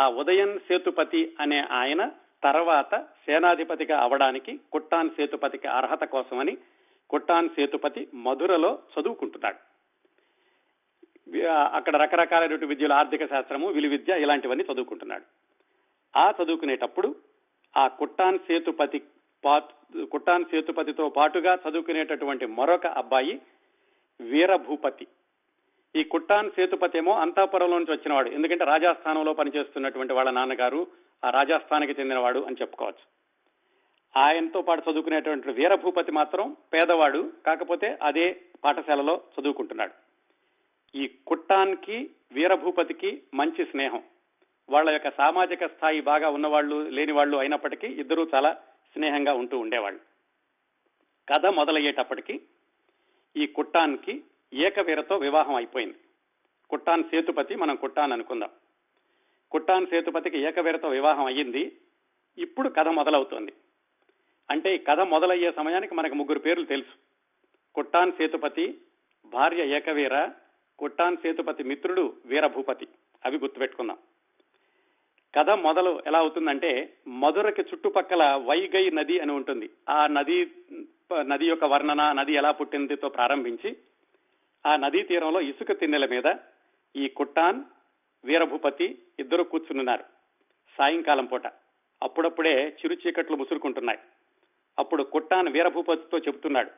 ఆ ఉదయన్ సేతుపతి అనే ఆయన తర్వాత సేనాధిపతిగా అవడానికి కుట్టాన్ సేతుపతికి అర్హత కోసమని కుట్టాన్ సేతుపతి మధురలో చదువుకుంటున్నాడు. అక్కడ రకరకాలైనటువంటి విద్యలు, ఆర్థిక శాస్త్రము, విలువిద్య ఇలాంటివన్నీ చదువుకుంటున్నాడు. ఆ చదువుకునేటప్పుడు ఆ కుట్టాన్ సేతుపతితో పాటుగా చదువుకునేటటువంటి మరొక అబ్బాయి వీరభూపతి. ఈ కుట్టాన్ సేతుపతి ఏమో అంతాపురంలో నుంచి వచ్చినవాడు, ఎందుకంటే రాజస్థానంలో పనిచేస్తున్నటువంటి వాళ్ళ నాన్నగారు ఆ రాజస్థానానికి చెందినవాడు అని చెప్పుకోవచ్చు. ఆయనతో పాటు చదువుకునేటువంటి వీరభూపతి మాత్రం పేదవాడు, కాకపోతే అదే పాఠశాలలో చదువుకుంటున్నాడు. ఈ కుట్టాన్కి వీరభూపతికి మంచి స్నేహం. వాళ్ళ యొక్క సామాజిక స్థాయి బాగా ఉన్నవాళ్ళు లేనివాళ్ళు అయినప్పటికీ ఇద్దరూ చాలా స్నేహంగా ఉంటూ ఉండేవాళ్ళు. కథ మొదలయ్యేటప్పటికీ ఈ కుట్టాన్కి ఏకవీరతో వివాహం అయిపోయింది. కుట్టాన్ సేతుపతి, మనం కుట్టాన్ అనుకుందాం, కుట్టాన్ సేతుపతికి ఏకవీరతో వివాహం అయ్యింది. ఇప్పుడు కథ మొదలవుతోంది. అంటే ఈ కథ మొదలయ్యే సమయానికి మనకు 3 పేర్లు తెలుసు. కుట్టాన్ సేతుపతి, భార్య ఏకవీర, కుట్టాన్ సేతుపతి మిత్రుడు వీరభూపతి. అవి గుర్తుపెట్టుకుందాం. కథ మొదలు ఎలా అవుతుందంటే, మధురకి చుట్టుపక్కల వైగై నది అని ఉంటుంది. ఆ నది యొక్క వర్ణన, నది ఎలా పుట్టిందితో ప్రారంభించి ఆ నదీ తీరంలో ఇసుక తిన్నెల మీద ఈ కుట్టాన్ వీరభూపతి ఇద్దరు కూర్చున్నారు. సాయంకాలం పూట అప్పుడప్పుడే చిరుచీకట్లు ముసురుకుంటున్నాయి. అప్పుడు కుట్టాన్ వీరభూపతితో చెబుతున్నాడు,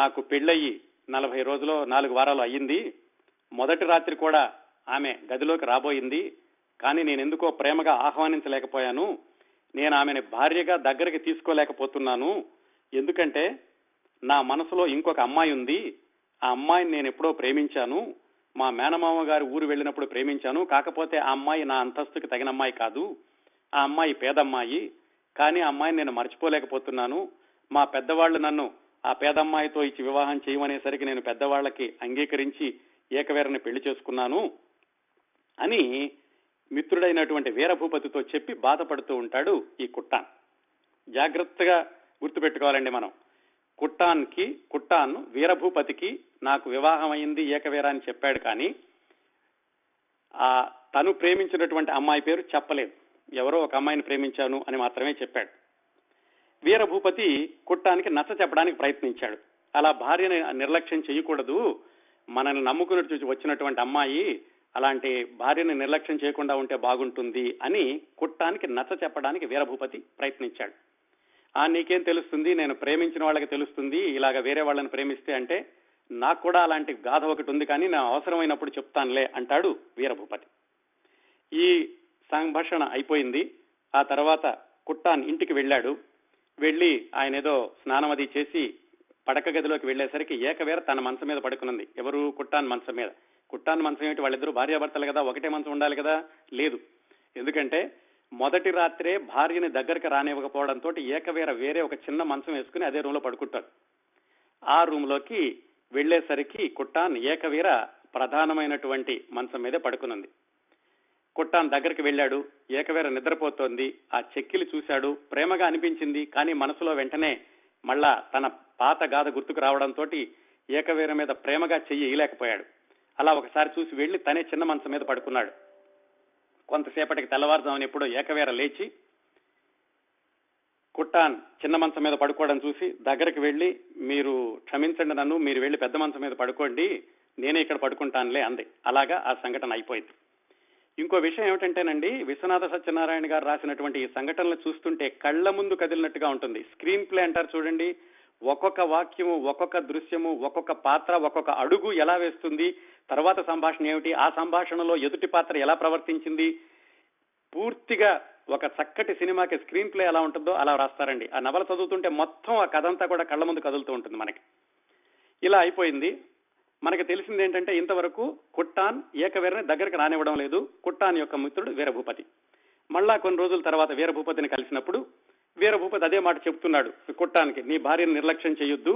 నాకు పెళ్ళయి 40 రోజులు 4 వారాలు అయ్యింది. మొదటి రాత్రి కూడా ఆమె గదిలోకి రాబోయింది, కానీ నేనెందుకో ప్రేమగా ఆహ్వానించలేకపోయాను. నేను ఆమెను భార్యగా దగ్గరికి తీసుకోలేకపోతున్నాను, ఎందుకంటే నా మనసులో ఇంకొక అమ్మాయి ఉంది. ఆ అమ్మాయిని నేను ఎప్పుడో ప్రేమించాను, మా మేనమామ గారి ఊరు వెళ్ళినప్పుడు ప్రేమించాను. కాకపోతే ఆ అమ్మాయి నా అంతస్తుకి తగిన అమ్మాయి కాదు, ఆ అమ్మాయి పేదమ్మాయి. కానీ ఆ అమ్మాయిని నేను మర్చిపోలేకపోతున్నాను. మా పెద్దవాళ్ళు నన్ను ఆ పేదమ్మాయితో ఇచ్చి వివాహం చేయమనేసరికి నేను పెద్దవాళ్ళకి అంగీకరించి ఏకవీరని పెళ్లి చేసుకున్నాను అని మిత్రుడైనటువంటి వీరభూపతితో చెప్పి బాధపడుతూ ఉంటాడు ఈ కుట్టాన్. జాగ్రత్తగా గుర్తుపెట్టుకోవాలండి మనం. కుట్టాన్ వీరభూపతికి నాకు వివాహం అయింది ఏకవీర అని చెప్పాడు, కానీ ఆ తను ప్రేమించినటువంటి అమ్మాయి పేరు చెప్పలేదు. ఎవరో ఒక అమ్మాయిని ప్రేమించాను అని మాత్రమే చెప్పాడు. వీరభూపతి కుట్టానికి నచ్చ చెప్పడానికి ప్రయత్నించాడు. అలా భార్యని నిర్లక్ష్యం చేయకూడదు, మనల్ని నమ్ముకుని వచ్చినటువంటి అమ్మాయి అలాంటి భార్యని నిర్లక్ష్యం చేయకుండా ఉంటే బాగుంటుంది అని కుట్టానికి నచ్చ చెప్పడానికి వీరభూపతి ప్రయత్నించాడు. ఆ నీకేం తెలుస్తుంది, నేను ప్రేమించిన వాళ్ళకి తెలుస్తుంది, ఇలాగ వేరే వాళ్ళని ప్రేమిస్తే అంటే నాకు కూడా అలాంటి గాథ ఒకటి ఉంది, కానీ నా అవసరమైనప్పుడు చెప్తానులే అంటాడు వీరభూపతి. ఈ సంభాషణ అయిపోయింది. ఆ తర్వాత కుట్టాన్ ఇంటికి వెళ్ళాడు. వెళ్ళి ఆయన ఏదో స్నానం అది చేసి పడక గదిలోకి వెళ్లేసరికి ఏకవీర తన మంచం మీద పడుకున్నది. ఎవరు? కుట్టాన్ మంచం మీద. కుట్టాన్ మంచం ఏమిటి, వాళ్ళిద్దరూ భార్యాభర్తలు కదా, ఒకటే మంచం ఉండాలి కదా. లేదు, ఎందుకంటే మొదటి రాత్రే భార్యని దగ్గరకు రానివ్వకపోవడంతో ఏకవీర వేరే ఒక చిన్న మంచం వేసుకుని అదే రూమ్ లో పడుకుంటాడు. ఆ రూమ్ లోకి వెళ్లేసరికి కుట్టాన్ ఏకవీర ప్రధానమైనటువంటి మంచం మీదే పడుకునుంది. కుట్టాన్ దగ్గరికి వెళ్ళాడు. ఏకవీర నిద్రపోతోంది. ఆ చెక్కిలి చూశాడు. ప్రేమగా అనిపించింది, కానీ మనసులో వెంటనే మళ్ళా తన పాత గాథ గుర్తుకు రావడంతో ఏకవీర మీద ప్రేమగా చెయ్యలేకపోయాడు. అలా ఒకసారి చూసి వెళ్లి తనే చిన్న మంచం మీద పడుకున్నాడు. కొంతసేపటికి తెల్లవారుజామున ఎప్పుడో ఏకవీర లేచి కుట్టాన్ చిన్న మంచం మీద పడుకోవడం చూసి దగ్గరికి వెళ్లి, మీరు క్షమించండి నన్ను, మీరు వెళ్లి పెద్ద మంచం మీద పడుకోండి, నేనే ఇక్కడ పడుకుంటానులే అంది. అలాగా ఆ సంఘటన అయిపోయింది. ఇంకో విషయం ఏమిటంటేనండి, విశ్వనాథ సత్యనారాయణ గారు రాసినటువంటి ఈ సంఘటనలు చూస్తుంటే కళ్ల ముందు కదిలినట్టుగా ఉంటుంది. స్క్రీన్ ప్లే అంటారు చూడండి. ఒక్కొక్క వాక్యము, ఒక్కొక్క దృశ్యము, ఒక్కొక్క పాత్ర ఒక్కొక్క అడుగు ఎలా వేస్తుంది, తర్వాత సంభాషణ ఏమిటి, ఆ సంభాషణలో ఎదుటి పాత్ర ఎలా ప్రవర్తించింది, పూర్తిగా ఒక చక్కటి సినిమాకి స్క్రీన్ ప్లే ఎలా ఉంటుందో అలా రాస్తారండి. ఆ నవల చదువుతుంటే మొత్తం ఆ కథ అంతా కూడా కళ్ల ముందు కదులుతూ ఉంటుంది మనకి. ఇలా అయిపోయింది. మనకు తెలిసింది ఏంటంటే, ఇంతవరకు కుట్టాన్ ఏకవీరని దగ్గరికి రానివ్వడం లేదు. కుట్టాన్ యొక్క మిత్రుడు వీరభూపతి. మళ్ళా కొన్ని రోజుల తర్వాత వీరభూపతిని కలిసినప్పుడు వీరభూపతి అదే మాట చెప్తున్నాడు కుట్టానికి, నీ భార్యను నిర్లక్ష్యం చేయొద్దు,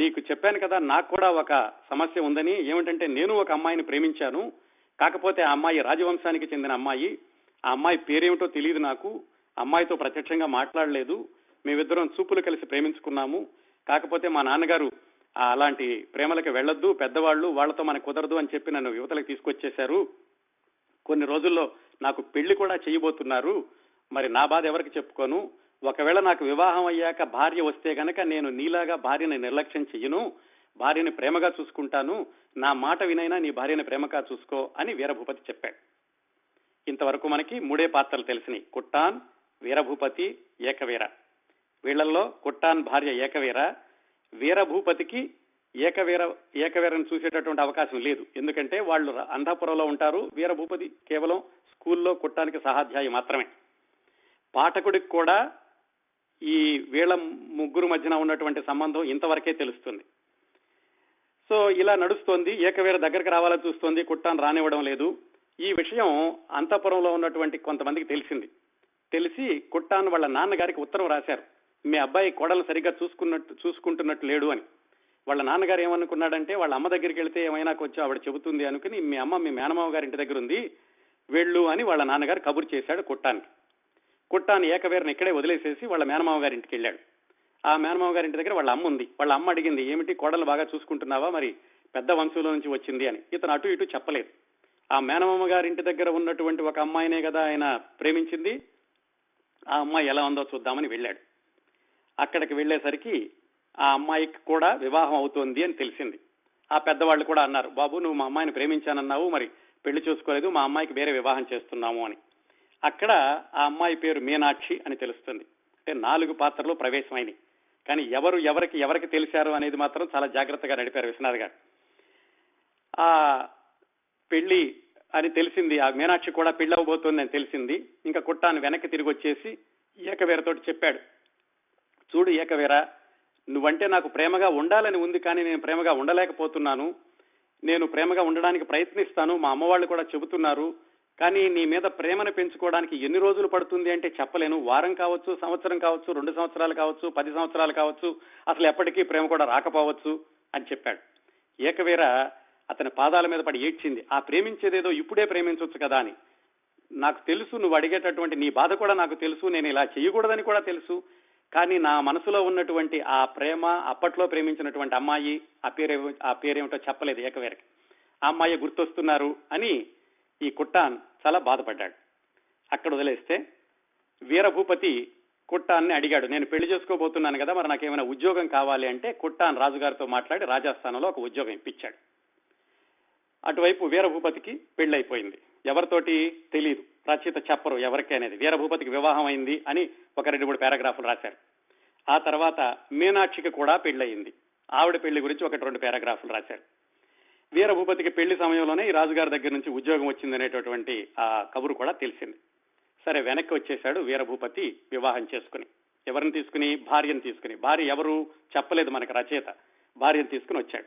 నీకు చెప్పాను కదా నాకు కూడా ఒక సమస్య ఉందని, ఏమిటంటే నేను ఒక అమ్మాయిని ప్రేమించాను, కాకపోతే ఆ అమ్మాయి రాజవంశానికి చెందిన అమ్మాయి, ఆ అమ్మాయి పేరేమిటో తెలియదు నాకు, అమ్మాయితో ప్రత్యక్షంగా మాట్లాడలేదు, మేమిద్దరం చూపులు కలిసి ప్రేమించుకున్నాము, కాకపోతే మా నాన్నగారు అలాంటి ప్రేమలకు వెళ్ళొద్దు, పెద్దవాళ్ళు, వాళ్ళతో మనకు కుదరదు అని చెప్పి నన్ను యువతలకు తీసుకొచ్చేశారు, కొన్ని రోజుల్లో నాకు పెళ్లి కూడా చేయబోతున్నారు, మరి నా బాధ ఎవరికి చెప్పుకోను, ఒకవేళ నాకు వివాహం అయ్యాక భార్య వస్తే కనుక నేను నీలాగా భార్యని నిర్లక్ష్యం చెయ్యను, భార్యని ప్రేమగా చూసుకుంటాను, నా మాట వినైనా నీ భార్యని ప్రేమగా చూసుకో అని వీరభూపతి చెప్పాడు. ఇంతవరకు మనకి మూడే పాత్రలు తెలిసినాయి, కుట్టాన్, వీరభూపతి, ఏకవీర. వీళ్లలో కుట్టాన్ భార్య ఏకవీర. వీరభూపతికి ఏకవీరను చూసేటటువంటి అవకాశం లేదు, ఎందుకంటే వాళ్ళు అంధాపురంలో ఉంటారు. వీరభూపతి కేవలం స్కూల్లో కుట్టానికి సహాధ్యాయి మాత్రమే. పాఠకుడికి కూడా ఈ వీళ్ళ ముగ్గురు మధ్యన ఉన్నటువంటి సంబంధం ఇంతవరకే తెలుస్తుంది. సో ఇలా నడుస్తోంది. ఏకవీర దగ్గరికి రావాలని చూస్తోంది, కుట్టాను రానివ్వడం లేదు. ఈ విషయం అంతఃపురంలో ఉన్నటువంటి కొంతమందికి తెలిసింది. తెలిసి కుట్టాను వాళ్ళ నాన్నగారికి ఉత్తరం రాశారు, మీ అబ్బాయి కోడలు సరిగ్గా చూసుకుంటున్నట్టు లేడు అని. వాళ్ళ నాన్నగారు ఏమనుకున్నాడంటే, వాళ్ళ అమ్మ దగ్గరికి వెళితే ఏమైనా కొంచెం ఆవిడ చెబుతుంది అనుకుని, మీ అమ్మ మీ మేనమావ గారి ఇంటి దగ్గర ఉంది వెళ్ళు అని వాళ్ళ నాన్నగారు కబురు చేశాడు కుట్టానికి. కుట్టాను ఏకవీరని ఇక్కడే వదిలేసేసి వాళ్ళ మేనమావ గారి ఇంటికి వెళ్ళాడు. ఆ మేనమావ గారి ఇంటి దగ్గర వాళ్ళ అమ్మ ఉంది. వాళ్ళ అమ్మ అడిగింది, ఏమిటి కోడలు బాగా చూసుకుంటున్నావా, మరి పెద్ద వంశంలో నుంచి వచ్చింది అని. ఇతను అటు ఇటు చెప్పలేదు. ఆ మేనమామ గారి ఇంటి దగ్గర ఉన్నటువంటి ఒక అమ్మాయినే కదా ఆయన ప్రేమించింది, ఆ అమ్మాయి ఎలా ఉందో చూద్దామని వెళ్ళాడు. అక్కడికి వెళ్ళేసరికి ఆ అమ్మాయికి కూడా వివాహం అవుతోంది అని తెలిసింది. ఆ పెద్దవాళ్ళు కూడా అన్నారు, బాబు నువ్వు మా అమ్మాయిని ప్రేమించానన్నావు, మరి పెళ్లి చూసుకోలేదు, మా అమ్మాయికి వేరే వివాహం చేస్తున్నాము అని. అక్కడ ఆ అమ్మాయి పేరు మీనాక్షి అని తెలుస్తుంది. అంటే 4 పాత్రలు ప్రవేశమైనవి, కానీ ఎవరు ఎవరికి తెలిసారు అనేది మాత్రం చాలా జాగ్రత్తగా నడిపారు విశ్వనాథ్ గారు. ఆ పెళ్లి అని తెలిసింది, ఆ మీనాక్షి కూడా పెళ్లి అవ్వబోతుంది అని తెలిసింది. ఇంకా కుట్టాను వెనక్కి తిరిగి వచ్చేసి ఏకవీరతోటి చెప్పాడు, చూడు ఏకవీర, నువ్వంటే నాకు ప్రేమగా ఉండాలని ఉంది, కానీ నేను ప్రేమగా ఉండలేకపోతున్నాను, నేను ప్రేమగా ఉండడానికి ప్రయత్నిస్తాను, మా అమ్మవాళ్ళు కూడా చెబుతున్నారు, కానీ నీ మీద ప్రేమను పెంచుకోవడానికి ఎన్ని రోజులు పడుతుంది అంటే చెప్పలేను, వారం కావచ్చు, సంవత్సరం కావచ్చు, 2 సంవత్సరాలు కావచ్చు, 10 సంవత్సరాలు కావచ్చు, అసలు ఎప్పటికీ ప్రేమ కూడా రాకపోవచ్చు అని చెప్పాడు. ఏకవీర అతని పాదాల మీద పడి ఏడ్చింది, ఆ ప్రేమించేదేదో ఇప్పుడే ప్రేమించవచ్చు కదా అని. నాకు తెలుసు, నువ్వు అడిగేటటువంటి నీ బాధ కూడా నాకు తెలుసు, నేను ఇలా చేయకూడదని కూడా తెలుసు. కానీ నా మనసులో ఉన్నటువంటి ఆ ప్రేమ, అప్పట్లో ప్రేమించినటువంటి అమ్మాయి, ఆ పేరేమిటో చెప్పలేదు ఏకవీరకి, ఆ అమ్మాయి గుర్తొస్తున్నారు అని ఈ కుట్టాన్ చాలా బాధపడ్డాడు. అక్కడ వదిలేస్తే వీరభూపతి కుట్టాన్ని అడిగాడు, నేను పెళ్లి చేసుకోబోతున్నాను కదా, మరి నాకేమైనా ఉద్యోగం కావాలి అంటే కుట్టాన్ రాజుగారితో మాట్లాడి రాజస్థానంలో ఒక ఉద్యోగం ఇప్పించాడు. అటువైపు వీరభూపతికి పెళ్ళైపోయింది. ఎవరితోటి తెలియదు, రచయిత చెప్పరు ఎవరికి అనేది. వీరభూపతికి వివాహం అయింది అని ఒక 2-3 పేరాగ్రాఫ్లు రాశారు. ఆ తర్వాత మీనాక్షికి కూడా పెళ్ళయింది, ఆవిడ పెళ్లి గురించి 1-2 పేరాగ్రాఫ్లు రాశారు. వీరభూపతికి పెళ్లి సమయంలోనే ఈ రాజుగారి దగ్గర నుంచి ఉద్యోగం వచ్చిందనేటటువంటి ఆ కబురు కూడా తెలిసింది. సరే వెనక్కి వచ్చేశాడు వీరభూపతి వివాహం చేసుకుని. ఎవరిని తీసుకుని? భార్యను తీసుకుని. భార్య ఎవరు చెప్పలేదు మనకు రచయిత, భార్యను తీసుకుని వచ్చాడు.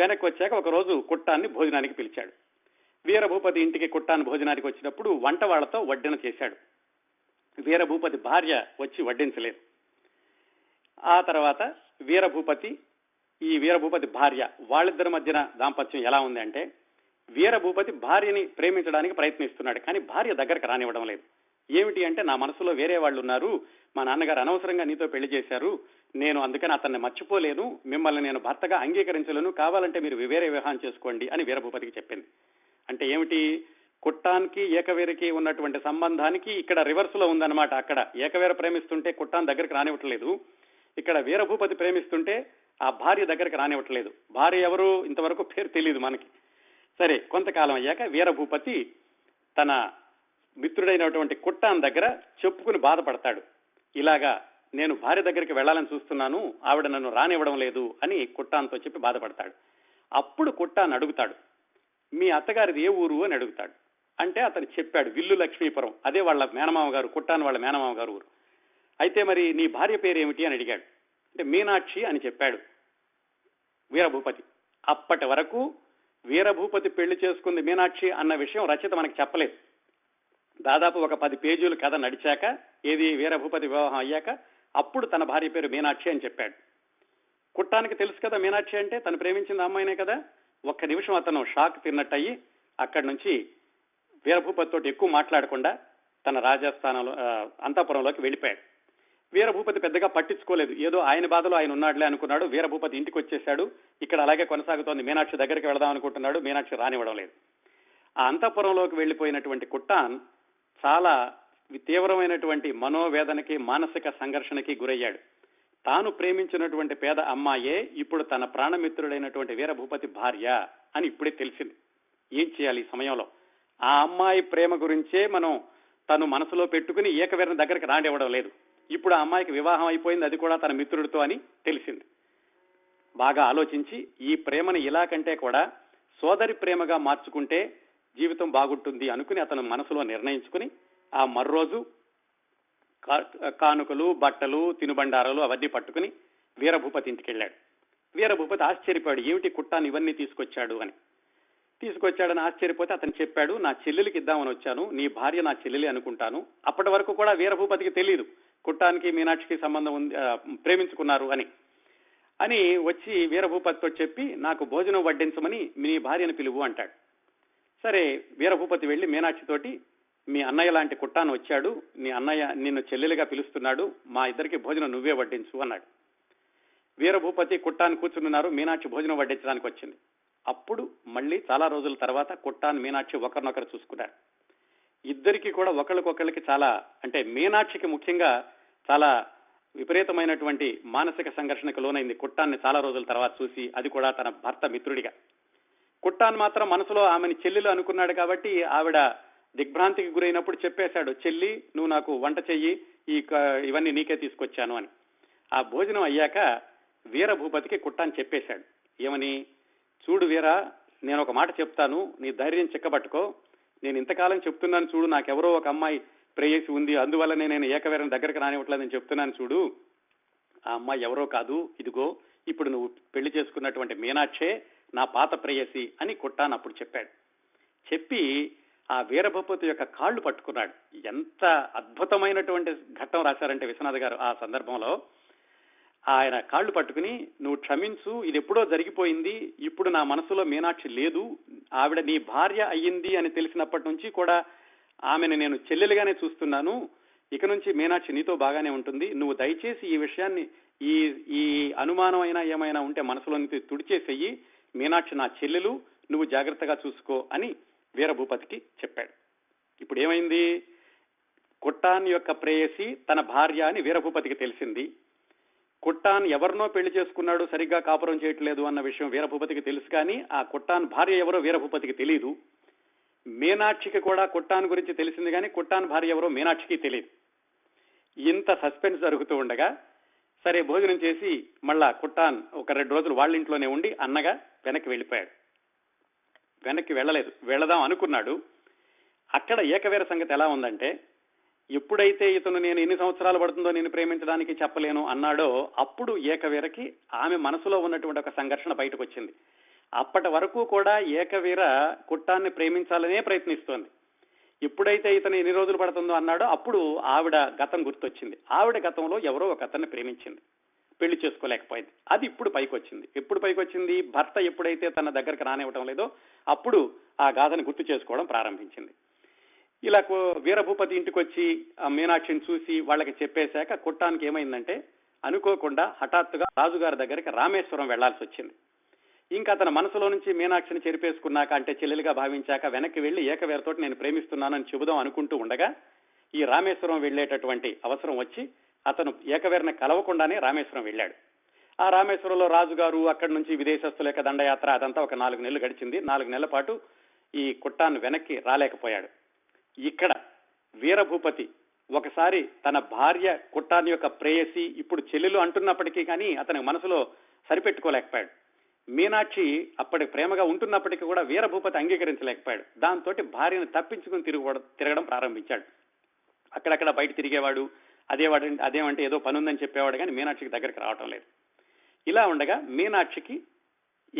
వెనక్కి వచ్చాక ఒకరోజు కుట్టాన్ని భోజనానికి పిలిచాడు. వీరభూపతి ఇంటికి కుట్టాన్ని భోజనానికి వచ్చినప్పుడు వంట వాళ్లతో వడ్డన చేశాడు. వీరభూపతి భార్య వచ్చి వడ్డించలేదు. ఆ తర్వాత వీరభూపతి భార్య, వాళ్ళిద్దరి మధ్యన దాంపత్యం ఎలా ఉంది అంటే, వీరభూపతి భార్యని ప్రేమించడానికి ప్రయత్నిస్తున్నాడు, కానీ భార్య దగ్గరకు రానివ్వడం లేదు. ఏమిటి అంటే, నా మనసులో వేరే వాళ్ళు ఉన్నారు, మా నాన్నగారు అనవసరంగా నీతో పెళ్లి చేశారు, నేను అందుకని అతన్ని మర్చిపోలేను, మిమ్మల్ని నేను భర్తగా అంగీకరించలేను, కావాలంటే మీరు వేరే వివాహం చేసుకోండి అని వీరభూపతికి చెప్పింది. అంటే ఏమిటి, కుట్టాన్కి ఏకవీరకి ఉన్నటువంటి సంబంధానికి ఇక్కడ రివర్స్ లో ఉందన్నమాట. అక్కడ ఏకవీర ప్రేమిస్తుంటే కుట్టాన్ దగ్గరికి రానివ్వట్లేదు, ఇక్కడ వీరభూపతి ప్రేమిస్తుంటే ఆ భార్య దగ్గరికి రానివ్వట్లేదు. భార్య ఎవరు ఇంతవరకు పేరు తెలియదు మనకి. సరే కొంతకాలం అయ్యాక వీరభూపతి తన మిత్రుడైనటువంటి కుట్టాన్ దగ్గర చెప్పుకుని బాధపడతాడు, ఇలాగా నేను భార్య దగ్గరికి వెళ్లాలని చూస్తున్నాను, ఆవిడ నన్ను రానివ్వడం లేదు అని కుట్టాన్తో చెప్పి బాధపడతాడు. అప్పుడు కుట్టాన్ అడుగుతాడు, మీ అత్తగారిది ఏ ఊరు అని అడుగుతాడు. అంటే అతను చెప్పాడు విల్లు లక్ష్మీపురం, అదే వాళ్ళ మేనమామ గారు, కుట్టాన్ వాళ్ళ మేనమామ గారు ఊరు. అయితే మరి నీ భార్య పేరేమిటి అని అడిగాడు. అంటే మీనాక్షి అని చెప్పాడు వీరభూపతి. అప్పటి వరకు వీరభూపతి పెళ్లి చేసుకుంది మీనాక్షి అన్న విషయం రచయిత మనకి చెప్పలేదు. దాదాపు ఒక 10 పేజీలు కథ నడిచాక, ఏది వీరభూపతి వివాహం అయ్యాక, అప్పుడు తన భార్య పేరు మీనాక్షి అని చెప్పాడు. కుట్టానికి తెలుసు కదా మీనాక్షి అంటే, తను ప్రేమించిన అమ్మాయినే కదా. ఒక్క నిమిషం అతను షాక్ తిన్నట్టయి అక్కడి నుంచి వీరభూపతి తోటి ఎక్కువ మాట్లాడకుండా తన రాజస్థానంలో అంతఃపురంలోకి వెళ్ళిపోయాడు. వీరభూపతి పెద్దగా పట్టించుకోలేదు, ఏదో ఆయన బాధలో ఆయన ఉన్నాడులే అనుకున్నాడు. వీరభూపతి ఇంటికి వచ్చేశాడు. ఇక్కడ అలాగే కొనసాగుతోంది, మీనాక్షి దగ్గరికి వెళదాం అనుకుంటున్నాడు, మీనాక్షి రానివ్వడం లేదు. ఆ అంతఃపురంలోకి వెళ్ళిపోయినటువంటి కుట్టాన్ చాలా తీవ్రమైనటువంటి మనోవేదనకి, మానసిక సంఘర్షణకి గురయ్యాడు. తాను ప్రేమించినటువంటి పేద అమ్మాయే ఇప్పుడు తన ప్రాణమిత్రుడైనటువంటి వీరభూపతి భార్య అని ఇప్పుడే తెలిసింది. ఏం చేయాలి ఈ సమయంలో? ఆ అమ్మాయి ప్రేమ గురించే మనం తను మనసులో పెట్టుకుని ఏకవీరని దగ్గరికి రానివ్వడం లేదు. ఇప్పుడు ఆ అమ్మాయికి వివాహం అయిపోయింది, అది కూడా తన మిత్రుడితో అని తెలిసింది. బాగా ఆలోచించి ఈ ప్రేమను ఇలా కంటే కూడా సోదరి ప్రేమగా మార్చుకుంటే జీవితం బాగుంటుంది అనుకుని అతను మనసులో నిర్ణయించుకుని ఆ మర్రోజు కానుకలు, బట్టలు, తినుబండారాలు అవన్నీ పట్టుకుని వీరభూపతి ఇంటికి వెళ్ళాడు. వీరభూపతి ఆశ్చర్యపోయాడు, ఏమిటి కుట్టాను ఇవన్నీ తీసుకొచ్చాడని ఆశ్చర్యపోతే అతను చెప్పాడు, నా చెల్లెలికి ఇద్దామని వచ్చాను, నీ భార్య నా చెల్లెలి అనుకుంటాను. అప్పటి వరకు కూడా వీరభూపతికి తెలియదు కుట్టానికి మీనాక్షికి సంబంధం ఉంది, ప్రేమించుకున్నారు అని వచ్చి వీరభూపతితో చెప్పి నాకు భోజనం వడ్డించమని మీ భార్యను పిలువు అంటాడు. సరే వీరభూపతి వెళ్ళి మీనాక్షితోటి, మీ అన్నయ్య లాంటి కుట్టాను వచ్చాడు, నీ అన్నయ్య నిన్ను చెల్లెలుగా పిలుస్తున్నాడు, మా ఇద్దరికి భోజనం నువ్వే వడ్డించు అన్నాడు. వీరభూపతి కుట్టాను కూర్చున్నారు, మీనాక్షి భోజనం వడ్డించడానికి వచ్చింది. అప్పుడు మళ్ళీ చాలా రోజుల తర్వాత కుట్టాను మీనాక్షి ఒకరినొకరు చూసుకున్నారు. ఇద్దరికి కూడా ఒకరికొకరికి చాలా, అంటే మీనాక్షికి ముఖ్యంగా చాలా విపరీతమైనటువంటి మానసిక సంఘర్షణకు లోనైంది కుట్టాన్ని చాలా రోజుల తర్వాత చూసి, అది కూడా తన భర్త మిత్రుడిగా. కుట్టాన్ మాత్రం మనసులో ఆమెని చెల్లెలు అనుకున్నాడు కాబట్టి ఆవిడ దిగ్భ్రాంతికి గురైనప్పుడు చెప్పేశాడు, చెల్లి నువ్వు నాకు వంట చెయ్యి, ఇవన్నీ నీకే తీసుకొచ్చాను అని. ఆ భోజనం అయ్యాక వీరభూపతికి కుట్టాన్ చెప్పేశాడు, ఏమని, చూడు వీరా, నేను ఒక మాట చెప్తాను, నీ ధైర్యం చిక్కబట్టుకో, నేను ఇంతకాలం చెప్తున్నాను చూడు, నాకెవరో ఒక అమ్మాయి ప్రేయసి ఉంది, అందువల్లనే నేను ఏకవీరని దగ్గరికి రానివ్వట్లేదని చెప్తున్నాను చూడు, ఆ అమ్మాయి ఎవరో కాదు, ఇదిగో ఇప్పుడు నువ్వు పెళ్లి చేసుకున్నటువంటి మీనాక్షే నా పాత ప్రేయసి అని కుట్టాను అప్పుడు చెప్పాడు. చెప్పి ఆ వీరభూపతి యొక్క కాళ్లు పట్టుకున్నాడు. ఎంత అద్భుతమైనటువంటి ఘట్టం రాశారంటే విశ్వనాథ్ గారు ఆ సందర్భంలో. ఆయన కాళ్లు పట్టుకుని, నువ్వు క్షమించు, ఇది ఎప్పుడో జరిగిపోయింది, ఇప్పుడు నా మనసులో మీనాక్షి లేదు, ఆవిడ నీ భార్య అయ్యింది అని తెలిసినప్పటి నుంచి కూడా ఆమెను నేను చెల్లెలుగానే చూస్తున్నాను. ఇక నుంచి మీనాక్షి నీతో బాగానే ఉంటుంది. నువ్వు దయచేసి ఈ విషయాన్ని ఈ అనుమానం అయినా ఏమైనా ఉంటే మనసులో నుంచి తుడిచేసేయి. మీనాక్షి నా చెల్లెలు, నువ్వు జాగ్రత్తగా చూసుకో అని వీరభూపతికి చెప్పాడు. ఇప్పుడు ఏమైంది? కుట్టాన్ యొక్క ప్రేయసి తన భార్య అని వీరభూపతికి తెలిసింది. కుట్టాన్ ఎవరినో పెళ్లి చేసుకున్నాడు, సరిగ్గా కాపురం చేయట్లేదు అన్న విషయం వీరభూపతికి తెలుసు. కానీ ఆ కుట్టాన్ భార్య ఎవరో వీరభూపతికి తెలియదు. మీనాక్షికి కూడా కుట్టాన్ గురించి తెలిసింది, కానీ కుట్టాన్ భార్య ఎవరో మీనాక్షికి తెలియదు. ఇంత సస్పెన్స్ జరుగుతూ ఉండగా సరే భోజనం చేసి మళ్ళా కుట్టాన్ ఒక 2 రోజులు వాళ్ళ ఇంట్లోనే ఉండి అన్నగా వెనక్కి వెళ్ళిపోయాడు. వెనక్కి వెళ్ళలేదు, వెళదాం అనుకున్నాడు. అక్కడ ఏకవీర సంగతి ఎలా ఉందంటే, ఎప్పుడైతే ఇతను నేను ఎన్ని సంవత్సరాలు పడుతుందో నేను ప్రేమించడానికి చెప్పలేను అన్నాడో, అప్పుడు ఏకవీరకి ఆమె మనసులో ఉన్నటువంటి ఒక సంఘర్షణ బయటకు వచ్చింది. అప్పటి వరకు కూడా ఏకవీర కుట్టాన్ని ప్రేమించాలనే ప్రయత్నిస్తోంది. ఎప్పుడైతే ఇతను ఎన్ని రోజులు పడుతుందో అన్నాడో అప్పుడు ఆవిడ గతం గుర్తొచ్చింది. ఆవిడ గతంలో ఎవరో ఒక అతన్ని ప్రేమించింది, పెళ్లి చేసుకోలేకపోయింది. అది ఇప్పుడు పైకి వచ్చింది. ఎప్పుడు పైకి వచ్చింది? భర్త ఎప్పుడైతే తన దగ్గరకు రానివ్వటం లేదో అప్పుడు ఆ గాథను గుర్తు చేసుకోవడం ప్రారంభించింది. ఇలా వీరభూపతి ఇంటికి వచ్చి మీనాక్షిని చూసి వాళ్ళకి చెప్పేశాక కుట్టానికి ఏమైందంటే అనుకోకుండా హఠాత్తుగా రాజుగారి దగ్గరికి రామేశ్వరం వెళ్లాల్సి వచ్చింది. ఇంకా అతను మనసులో నుంచి మీనాక్షిని చెరిపేసుకున్నాక, అంటే చెల్లెలుగా భావించాక వెనక్కి వెళ్లి ఏకవీరతోటి నేను ప్రేమిస్తున్నానని చెబుదాం అనుకుంటూ ఉండగా ఈ రామేశ్వరం వెళ్లేటటువంటి అవసరం వచ్చి అతను ఏకవీరని కలవకుండానే రామేశ్వరం వెళ్ళాడు. ఆ రామేశ్వరంలో రాజుగారు, అక్కడి నుంచి విదేశస్తుల యొక్క దండయాత్ర, అదంతా ఒక 4 నెలలు గడిచింది. 4 నెలల పాటు ఈ కుట్టాన్ని వెనక్కి రాలేకపోయాడు. ఇక్కడ వీరభూపతి ఒకసారి తన భార్య కుట్టాన్ని యొక్క ప్రేయసి, ఇప్పుడు చెల్లెలు అంటున్నప్పటికీ కానీ అతని మనసులో సరిపెట్టుకోలేకపోయాడు. మీనాక్షి అప్పటికి ప్రేమగా ఉంటున్నప్పటికీ కూడా వీరభూపతి అంగీకరించలేకపోయాడు. దాంతో భార్యను తప్పించుకుని తిరగడం ప్రారంభించాడు. అక్కడక్కడ బయట తిరిగేవాడు, అదేమంటే ఏదో పని ఉందని చెప్పేవాడు, కానీ మీనాక్షికి దగ్గరికి రావటం లేదు. ఇలా ఉండగా మీనాక్షికి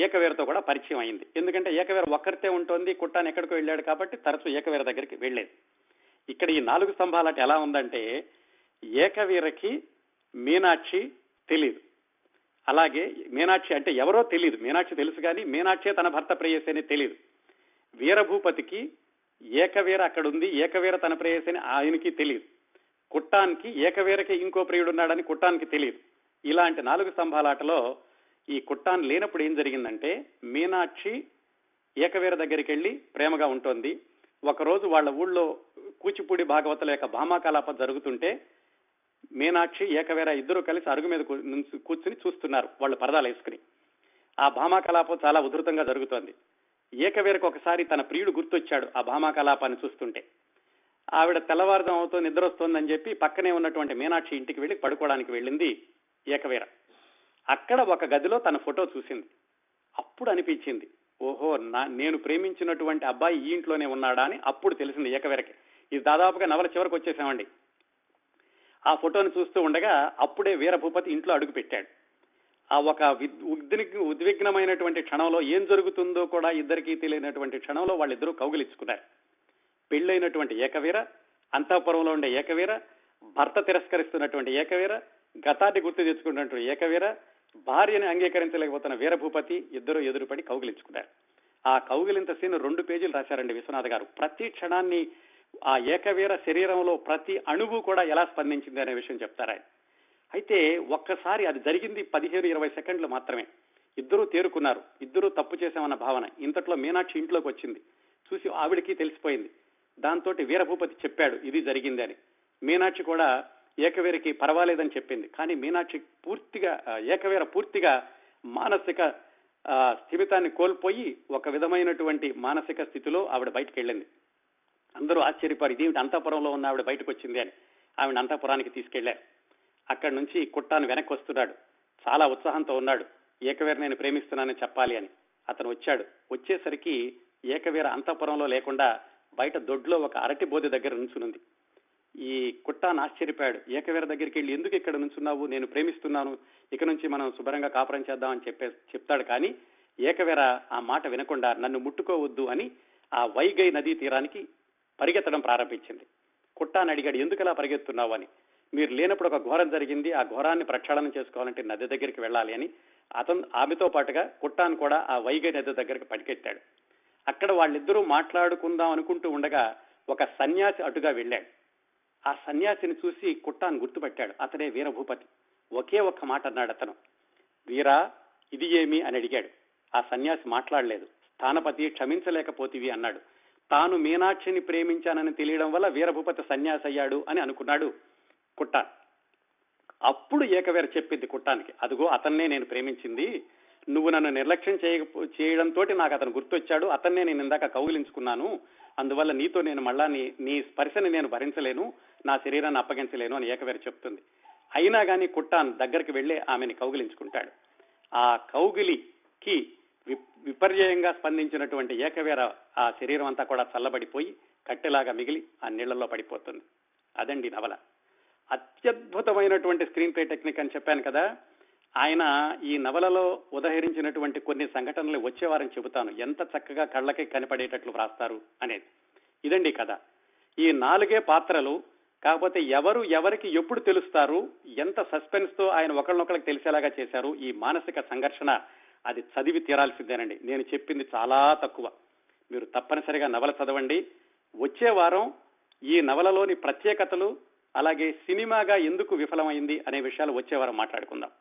ఏకవీరతో కూడా పరిచయం అయింది. ఎందుకంటే ఏకవీర ఒక్కరితే ఉంటుంది, కుట్టాన్ని ఎక్కడికో వెళ్ళాడు కాబట్టి తరచూ ఏకవీర దగ్గరికి వెళ్ళేది. ఇక్కడ ఈ 4 స్తంభాలు అటు ఎలా ఉందంటే, ఏకవీరకి మీనాక్షి తెలియదు, అలాగే మీనాక్షి అంటే ఎవరో తెలియదు. మీనాక్షి తెలుసు కానీ మీనాక్షే తన భర్త ప్రేయసి అని తెలియదు. వీరభూపతికి ఏకవీర అక్కడుంది, ఏకవీర తన ప్రేయసి అని ఆయనకి తెలియదు. కుట్టానికి ఏకవీరకి ఇంకో ప్రియుడున్నాడని కుట్టానికి తెలియదు. ఇలాంటి 4 స్తంభాలాటలో ఈ కుట్టాన్ని లేనప్పుడు ఏం జరిగిందంటే, మీనాక్షి ఏకవీర దగ్గరికి వెళ్ళి ప్రేమగా ఉంటోంది. ఒకరోజు వాళ్ళ ఊళ్ళో కూచిపూడి భాగవతుల యొక్క భామాకలాపం జరుగుతుంటే మీనాక్షి ఏకవీర ఇద్దరు కలిసి అరుగు మీద కూర్చుని చూస్తున్నారు వాళ్ళు పరదాలు వేసుకుని. ఆ భామాకలాపం చాలా ఉధృతంగా జరుగుతోంది. ఏకవీరకు ఒకసారి తన ప్రియుడు గుర్తొచ్చాడు ఆ భామాకలాపాన్ని చూస్తుంటే. ఆవిడ తెల్లవారుజాము అవుతుంది, నిద్ర వస్తోందని చెప్పి పక్కనే ఉన్నటువంటి మీనాక్షి ఇంటికి వెళ్ళి పడుకోవడానికి వెళ్ళింది ఏకవీర. అక్కడ ఒక గదిలో తన ఫోటో చూసింది. అప్పుడు అనిపించింది, ఓహో నేను ప్రేమించినటువంటి అబ్బాయి ఈ ఇంట్లోనే ఉన్నాడా అని. అప్పుడు తెలిసింది ఏకవీరకి. ఇది దాదాపుగా నవల చివరికి వచ్చేసామండి. ఆ ఫోటోను చూస్తూ ఉండగా అప్పుడే వీరభూపతి ఇంట్లో అడుగుపెట్టాడు. ఆ ఒక ఉద్విగ్నమైనటువంటి క్షణంలో, ఏం జరుగుతుందో కూడా ఇద్దరికీ తెలియనటువంటి క్షణంలో వాళ్ళిద్దరూ కౌగిలించుకున్నారు. పెళ్ళైనటువంటి ఏకవీర, అంతఃపురంలో ఉండే ఏకవీర, భర్త తిరస్కరిస్తున్నటువంటి ఏకవీర, గతాన్ని గుర్తు తెచ్చుకున్నటువంటి ఏకవీర, భార్యని అంగీకరించలేకపోతున్న వీరభూపతి ఇద్దరు ఎదురుపడి కౌగిలించుకున్నారు. ఆ కౌగిలింత సీన్ 2 పేజీలు రాశారండి విశ్వనాథ్ గారు. ప్రతి క్షణాన్ని, ఆ ఏకవీర శరీరంలో ప్రతి అణువు కూడా ఎలా స్పందించింది అనే విషయం చెప్తారా. అయితే ఒక్కసారి అది జరిగింది 15-20 సెకండ్లు మాత్రమే. ఇద్దరూ తేరుకున్నారు, ఇద్దరూ తప్పు చేశామన్న భావన. ఇంతట్లో మీనాక్షి ఇంట్లోకి వచ్చింది, చూసి ఆవిడకి తెలిసిపోయింది. దాంతో వీరభూపతి చెప్పాడు ఇది జరిగింది అని. మీనాక్షి కూడా ఏకవీరకి పర్వాలేదని చెప్పింది. కానీ మీనాక్షి పూర్తిగా, ఏకవీర పూర్తిగా మానసిక స్థిమితాన్ని కోల్పోయి ఒక విధమైనటువంటి మానసిక స్థితిలో ఆవిడ బయటకు వెళ్ళింది. అందరూ ఆశ్చర్యపడి ఇదేమిటి అంతఃపురంలో ఉన్న ఆవిడ బయటకు వచ్చింది అని. ఆవిడ అంతఃపురానికి తీసుకెళ్లారు. అక్కడి నుంచి కుట్టాను వెనక్కి వస్తున్నాడు, చాలా ఉత్సాహంతో ఉన్నాడు. ఏకవీర నేను ప్రేమిస్తున్నానని చెప్పాలి అని అతను వచ్చాడు. వచ్చేసరికి ఏకవీర అంతఃపురంలో లేకుండా బయట దొడ్లో ఒక అరటి బోధి దగ్గర నుంచునుంది. ఈ కుట్టాను ఆశ్చర్యపోయాడు. ఏకవీర దగ్గరికి వెళ్ళి ఎందుకు ఇక్కడ నుంచున్నావు, నేను ప్రేమిస్తున్నాను, ఇక నుంచి మనం శుభ్రంగా కాపురం చేద్దామని చెప్తాడు. కానీ ఏకవీర ఆ మాట వినకుండా నన్ను ముట్టుకోవద్దు అని ఆ వైగై నదీ తీరానికి పరిగెత్తడం ప్రారంభించింది. కుట్టాన్ని అడిగాడు ఎందుకు ఇలా పరిగెత్తున్నావు అని. మీరు లేనప్పుడు ఒక ఘోరం జరిగింది, ఆ ఘోరాన్ని ప్రక్షాళనం చేసుకోవాలంటే నది దగ్గరికి వెళ్ళాలి అని అతను, ఆమెతో పాటుగా కుట్టాన్ని కూడా ఆ వైగై నది దగ్గరికి పరిగెత్తాడు. అక్కడ వాళ్ళిద్దరూ మాట్లాడుకుందాం అనుకుంటూ ఉండగా ఒక సన్యాసి అటుగా వెళ్ళాడు. ఆ సన్యాసిని చూసి కుట్టాన్ గుర్తుపట్టాడు. అతడే వీరభూపతి. ఒకే ఒక్క మాట అన్నాడు అతను. వీరా, ఇది ఏమి అని అడిగాడు. ఆ సన్యాసి మాట్లాడలేదు. స్థానపతి, క్షమించలేకపోతివి అన్నాడు. తాను మీనాక్షిని ప్రేమించానని తెలియడం వల్ల వీరభూపతి సన్యాసి అయ్యాడు అని అనుకున్నాడు కుట్టాన్. అప్పుడు ఏకవీర చెప్పింది కుట్టానికి, అదిగో అతన్నే నేను ప్రేమించింది, నువ్వు నన్ను నిర్లక్ష్యం చేయడంతో నాకు అతను గుర్తొచ్చాడు, అతన్నే నేను ఇందాక కౌగిలించుకున్నాను, అందువల్ల నీతో నేను మళ్ళా నీ స్పర్శని నేను భరించలేను, నా శరీరాన్ని అప్పగించలేను అని ఏకవీర చెప్తుంది. అయినా కానీ కుట్టాన్ దగ్గరికి వెళ్ళి ఆమెని కౌగిలించుకుంటాడు. ఆ కౌగిలికి విపర్యయంగా స్పందించినటువంటి ఏకవీర ఆ శరీరం అంతా కూడా చల్లబడిపోయి కట్టెలాగా మిగిలి ఆ నీళ్లలో పడిపోతుంది. అదండి నవల. అత్యద్భుతమైనటువంటి స్క్రీన్ ప్లే టెక్నిక్ అని చెప్పాను కదా. ఆయన ఈ నవలలో ఉదహరించినటువంటి కొన్ని సంఘటనలు వచ్చే వారం చెబుతాను, ఎంత చక్కగా కళ్ళకి కనపడేటట్లు వ్రాస్తారు అనేది. ఇదండి కథ. ఈ 4 పాత్రలు, కాకపోతే ఎవరు ఎవరికి ఎప్పుడు తెలుస్తారు, ఎంత సస్పెన్స్ తో ఆయన ఒకళ్ళనొకళ్ళకి తెలిసేలాగా చేశారు. ఈ మానసిక సంఘర్షణ అది చదివి తీరాల్సిందేనండి. నేను చెప్పింది చాలా తక్కువ. మీరు తప్పనిసరిగా నవల చదవండి. వచ్చే వారం ఈ నవలలోని ప్రత్యేకతలు, అలాగే సినిమాగా ఎందుకు విఫలమైంది అనే విషయాలు వచ్చే వారం మాట్లాడుకుందాం.